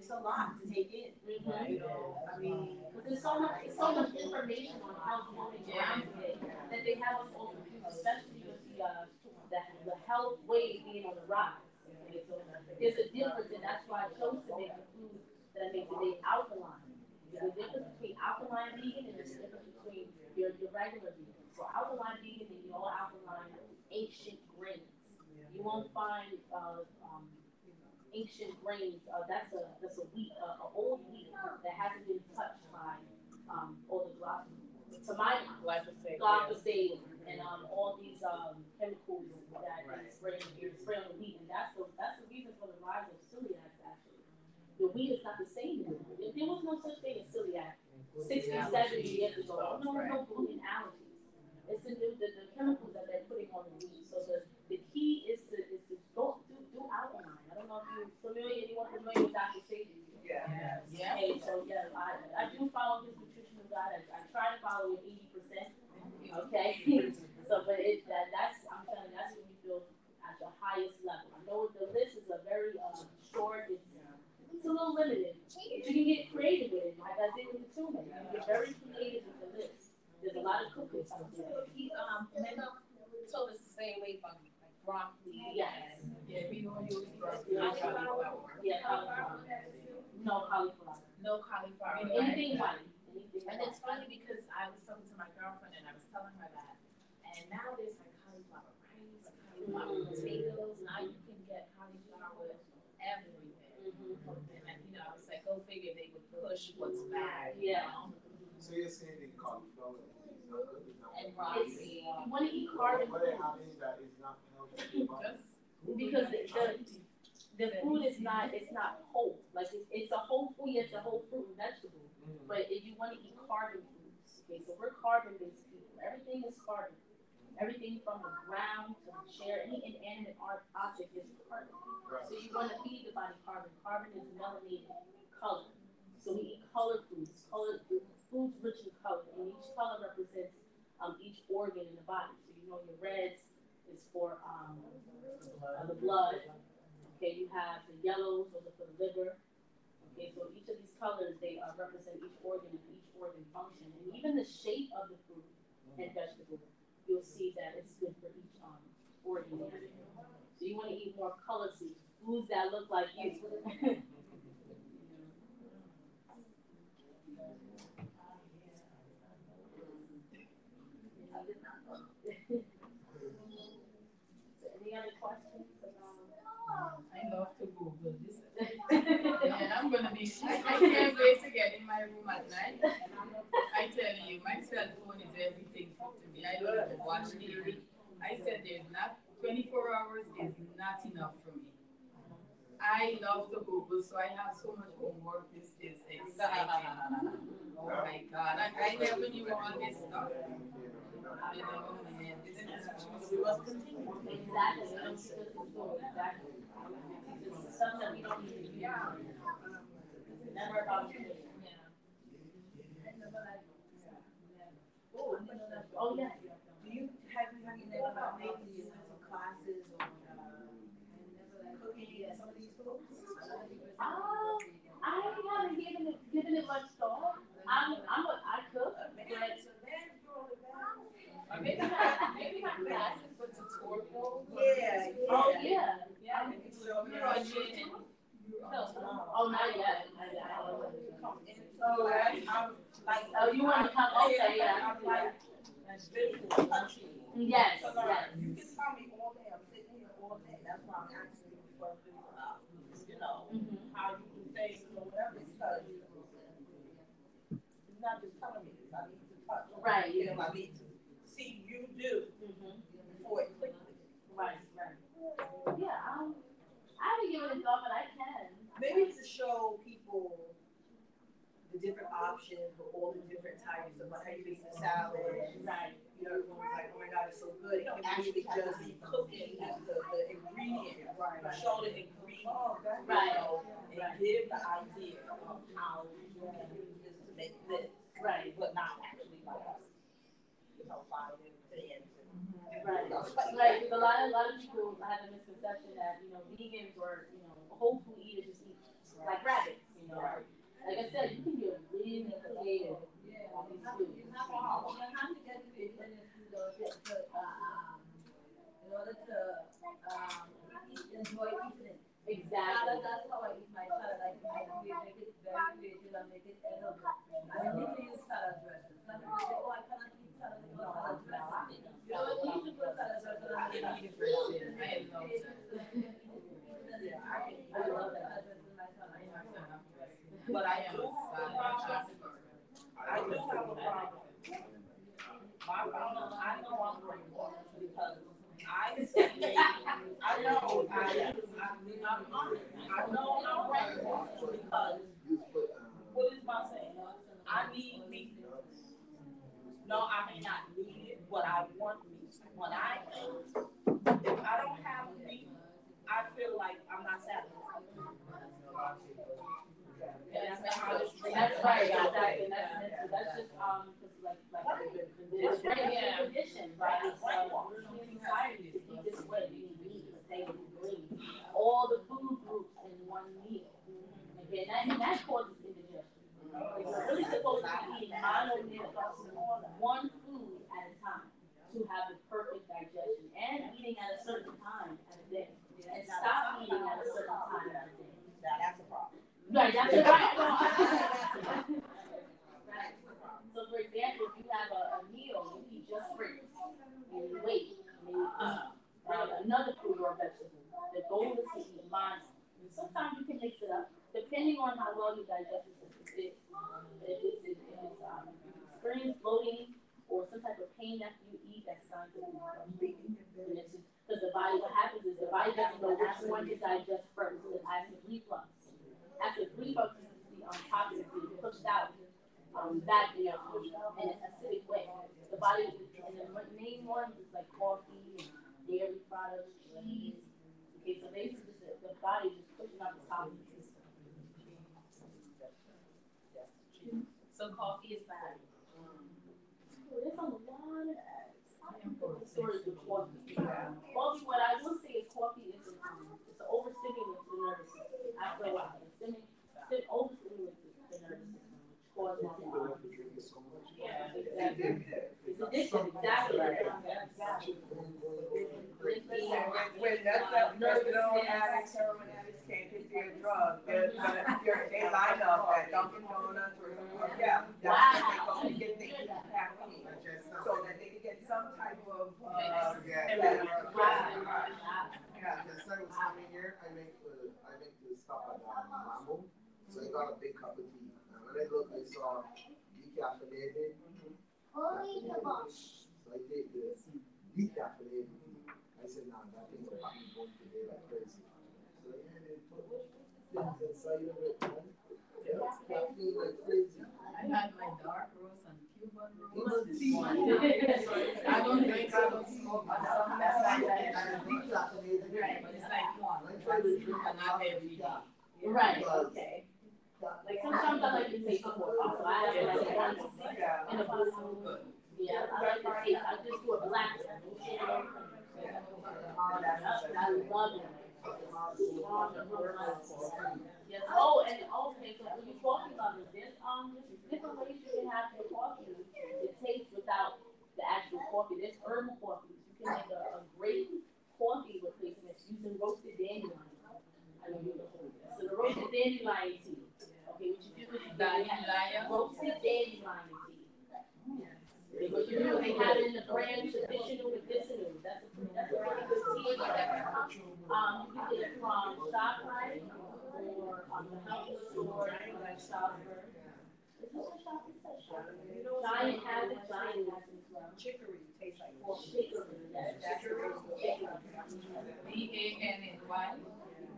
It's a lot to take in, you know. I mean, but there's so much information on how the woman grounds it that they have us all confused, especially with the health wave being on the rise. Okay, so there's a difference, and that's why I chose to make the food that makes the day alkaline. There's a difference between alkaline vegan and there's a difference between your regular vegan. So alkaline vegan, they need all alkaline ancient grains. You won't find ancient grains, that's a wheat, an old wheat that hasn't been touched by all the glyphosate and all these chemicals that spray on the wheat, and that's the reason for the rise of celiac. Actually, the wheat is not the same anymore. If there was no such thing as celiac 60, 70 years ago, no gluten allergies. It's the chemicals that they're putting on the wheat. So the key is to go do alkaline. I don't know if you're familiar, anyone familiar with Dr. Sadie? Yeah. Yes. Okay, so yeah, I do follow his nutritional guide. I try to follow it 80%. Okay. So, but I'm telling you, that's when you feel at the highest level. I know the list is a very short. It's a little limited. But you can get creative with it. Like I did with the turmeric, you can get very creative with the list. There's a lot of cooking. He told us the same way about broccoli. Yes. Yeah, we don't use broccoli. Yeah, cauliflower. No cauliflower. No cauliflower. Anything white. And it's funny because I was talking to my girlfriend and I was telling her that. And now there's like cauliflower rice, cauliflower potatoes. Now you can get cauliflower everywhere. And I was like, go figure, they would push what's bad. Yeah. So you're saying they cauliflower is not good enough. And broccoli. You want to eat carbs. What they're having that is not healthy. Because the food is not whole. Like it's a whole food, it's a whole fruit and vegetable. But if you want to eat carbon foods, okay, so we're carbon based people. Everything is carbon. Everything from the ground to the chair, any inanimate object is carbon. So you want to feed the body carbon. Carbon is melanated color. So we eat colored foods rich in color. And each color represents each organ in the body. So you know your reds is for the blood. Okay, you have the yellows, those are for the liver. Okay, so each of these colors, they represent each organ and each organ function. And even the shape of the food and vegetable, you'll see that it's good for each organ. So you want to eat more colored foods that look like you. Any other questions? I love to Google this. And I'm going to be, I can't wait to get in my room at night. I tell you, my cell phone is everything to me. I don't even watch TV. I said there's not, 24 hours is not enough for me. I love to Google, so I have so much homework. This is exciting. Oh my God. I never knew all this stuff. You know, and isn't this what we must continue? Exactly. It's stuff that we don't need to do. Yeah. Never about it. Oh, yeah. Do you have you never about making these classes or cooking at some of these folks? I haven't given it much thought. I cook, but maybe not classes, but tutorials. Yeah. Oh yeah. Yeah. Oh, not yet. Oh, like, oh, you want to come? Okay, yeah. Yes. You can tell me all day. I'm sitting here all day. That's why I'm asking you for things about, you know, how you do things or whatever. It's not just telling me this. I need to touch. Right. You know, I need to see you do before it clicks. Right. Right. Yeah. I haven't given it thought, but I can. Maybe to show people the different options for all the different types of, like, how you make the salad. Right. You know, everyone's like, oh my God, it's so good. It can actually just be cooking the ingredient. Right. Show the ingredient. Right. And give the idea of how you can use this to make this. Right. But not actually by us. You know, following the end. Right, right. Because a lot of people have a misconception that, you know, vegans or, you know, whole food eaters just eat like rabbits, you know. Right. Like I said, you can be a really creative on these foods. You're not wrong. You have to get in order to enjoy eating it. Exactly. That's how I eat my salad. Like, I make it very creative. I make it edible. I don't need to use salad dressing. Some people say, oh, I cannot eat salad without salad dressing. You don't need to put salad dressing on it. I love salad dressing in my salad. But I am a salad dresser. I do have a problem. My problem, I know I'm pretty poor because I know I'm right for it because what is my saying? I need meat. No, I may not need it, but I want meat. When I eat, if I don't have meat, I feel like I'm not satisfied. That's right. That's just it's condition, right? So human society is this way. You need to stay with all the food groups in one meal. Again, that causes indigestion. You're really supposed to be eating one food at a time to have the perfect digestion and eating at a certain time at a day. And stop eating at a certain time at a day. Now that's a problem. Right, that's a problem. Right. So, for example, if you have a meal, you eat just fruit, and you wait, and you eat another fruit or vegetable. The goal is to eat mono. Sometimes you can mix it up, depending on how well your digestive system is. If it's experience bloating or some type of pain after you eat, that's signs of eating. Because the body, what happens is the body doesn't know which one to digest first. It's acid reflux. Acid reflux is the toxins being pushed out. Back in an acidic way. The body And then what main ones is like coffee and dairy products, cheese. Okay, so basically just the body just pushing out the toxins. So coffee is bad. There's a lot of stories with coffee. Coffee, what I will say is coffee is it's an overstimulant to the nervous system. After a while, it's overstimulant to the nervous system, which causes yeah, exactly. It's addiction, exactly. When that's up, nervous addicts, heroin addicts can't get their drugs. They line up at Dunkin' Donuts or yeah, that's what they go to get things caffeine so that they can get some type of yeah. Just I was coming here, I make the stuff at Mambo, so I got a big cup of tea, and when I looked, I saw decaffeinated. So I did this decaffeinated. I said, nah, that thing's about to go today like crazy. So I had it put things inside of it. Caffeine like crazy. I had my dark roast and Cuban roast. I don't drink, I don't smoke. That's like decaffeinated. Right, but it's like one. I try to drink a lot every day. Right, okay. Like sometimes I like to take a whole bottle. I have like one in a bottle. Yeah, I like to take. I just do a black one. Yeah. I love it. Yes. Oh, and okay. So when you're talking about this, there's different ways you can have your coffee. It tastes without the actual coffee. There's herbal coffee. You can make a great coffee replacement using roasted dandelion. I know you know. So the roasted dandelion tea. Okay, what you do is roasted dandelion tea. Because you know they have it in the brand traditional medicinal. That's a really good tea. You get it from ShopRite or the health store like Shopper. Is this what Shopper says? Giant has it. Giant has it. Chicory tastes like chicory. Chicory.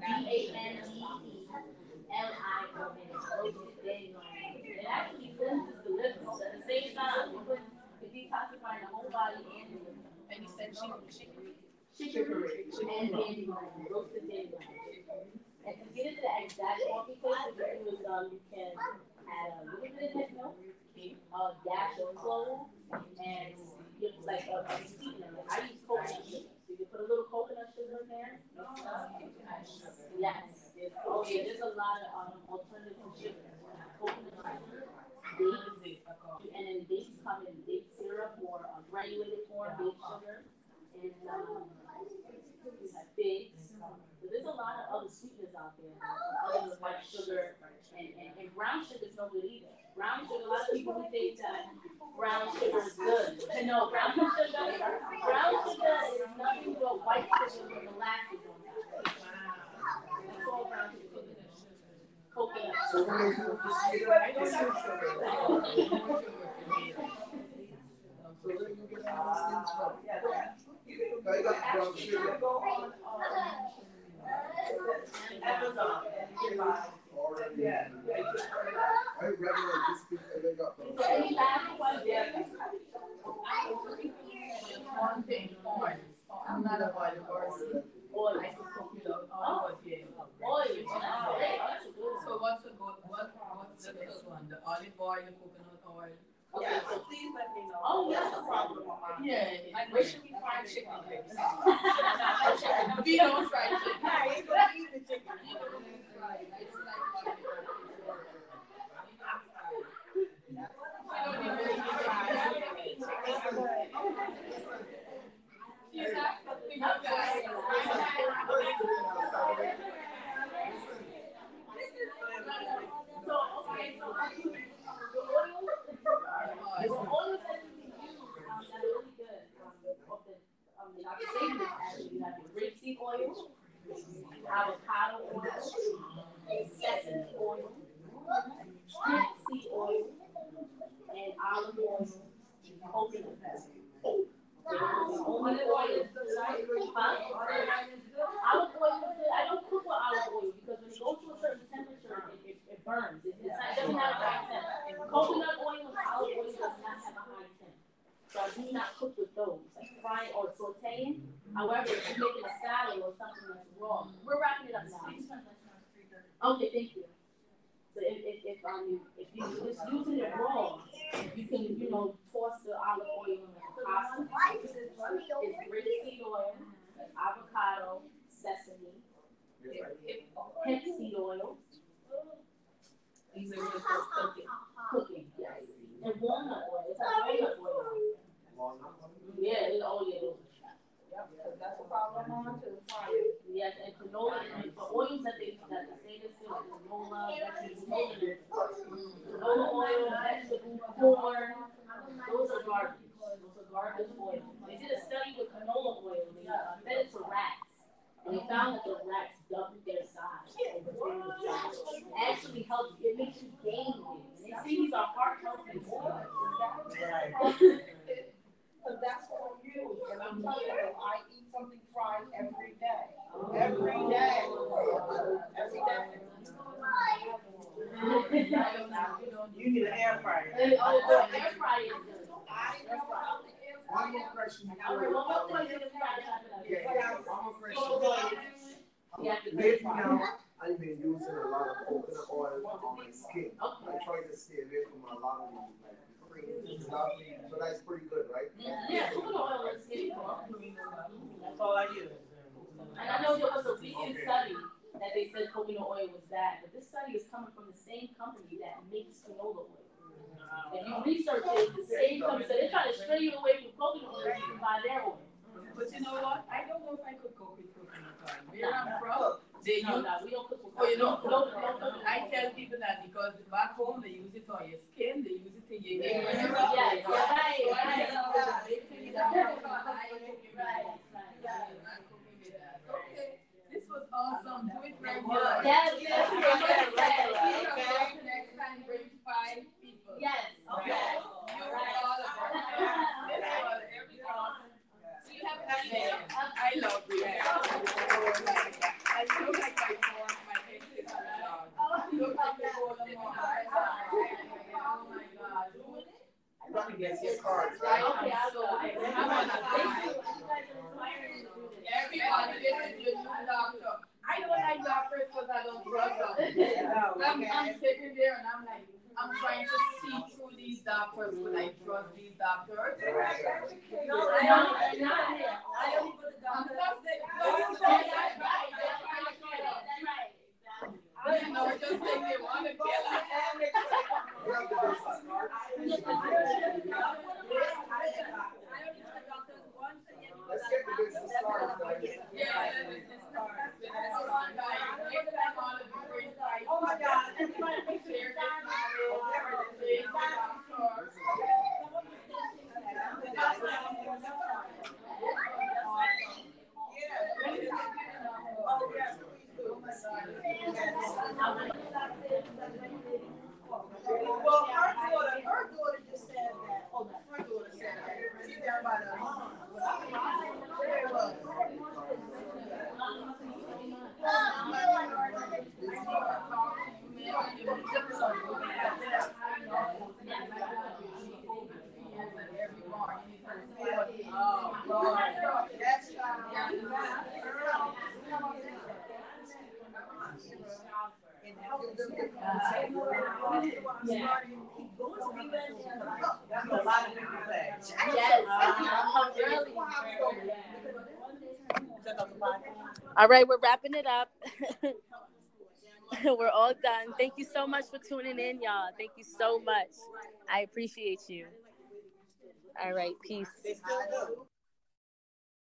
DANNY. DANNELION. It actually cleanses the liver. So at the same time, it detoxifies the whole body and the liver. And you said chicory. Chicory. And dandelion. Roasted dandelion. And to get into the exact coffee taste, you can add a little bit of that milk, a dash of clove, and like a sweetener. I use coconut sugar. You can put a little coconut sugar in there. Yes. Oh yeah, there's a lot of alternative sugars. Coconut sugar, dates, and then dates come in date syrup or a granulated form, date sugar, and figs. So there's a lot of other sweeteners out there. Other than white sugar and brown sugar is no good either. Brown sugar, a lot of people who think that brown sugar is good. No, brown sugar is nothing but white sugar with molasses on it. It's all brown sugar. Coconut sugar. So where do you get all these things from? You got brown sugar. Go on Amazon and buy. Yeah. I read like this thing and I got from. So any last one there? One thing, corn. I'm not a boiler. Oil. I can cook it up. Oil. So what's the first one? The olive oil, the coconut oil. Okay, yeah, so please let me know. Oh, that's a problem, Mama. Yeah, like where should we find chicken? We don't fry chicken. It's going to eat the chicken. You don't fry it. It's like coconut oil and olive oil does not have a high temp. So I do not cook with frying or sauteing. However, if you're making a salad or something that's raw, we're wrapping it up now. Okay, thank you. So if you're just using it raw, you can, you know, toss the olive oil in the pasta. It's rapeseed oil, avocado, sesame, hemp seed oil. These are just cooking. Yes. And walnut oil. It's like walnut oil. Walnut oil? Yeah, it's all yellow. Yep, because that's what I went on to the fire. Yes, and canola, and for oils that they that the sailors do, canola, canola oil, vegetable corn, those are garbage. Those are garbage oils. They did a study with canola oil. They fed it to rats, and they found that the rats doubled their size. Actually helps. It makes you gain weight. They say these are heart healthy oils. Because that's what I use, and I'm telling you, I eat something fried every day. Every day. Every day. You need an air fryer. Oh, the air fryer is good. I know about the air fryer. One more question. I've been using a lot of coconut oil on my skin. I try to stay away from a lot of these, like, so that's pretty good, right? Yeah, coconut oil is skin. That's all I use. And I know there was a recent study that they said coconut oil was bad, but this study is coming from the same company that makes canola oil. If you research it, it's the same company. So they're trying to stray you away from coconut oil and buy their oil. But you know what? I don't know if I could cook with coconut oil. Where I'm from, they use. We don't cook with coconut oil. I tell people that because back home they use it on your skin, they use it in your hair. Yes, right. Okay, this was awesome. Do it very well. Yes. Next time, bring 5 people. Yes. Okay. You're all about it. Every awesome. I love you. I feel like my form, my face is loud. I look like the golden one. Oh my God. I'm going to get your cards. Okay, I'll go. I'm going to thank you. Everybody, this is your new doctor. I don't like doctors because I don't trust them. I'm sitting there and I'm like, I'm trying to see through these doctors, but I trust these doctors. No, I don't put the doctor. That's right. Exactly. No, just like they want to kill us. Oh my God, everybody make sure you're well, her daughter just said that. Oh, my daughter said that. She's there by the lawn. That's what a lot of people say. All right, we're wrapping it up. We're all done. Thank you so much for tuning in, y'all. Thank you so much. I appreciate you. All right, peace.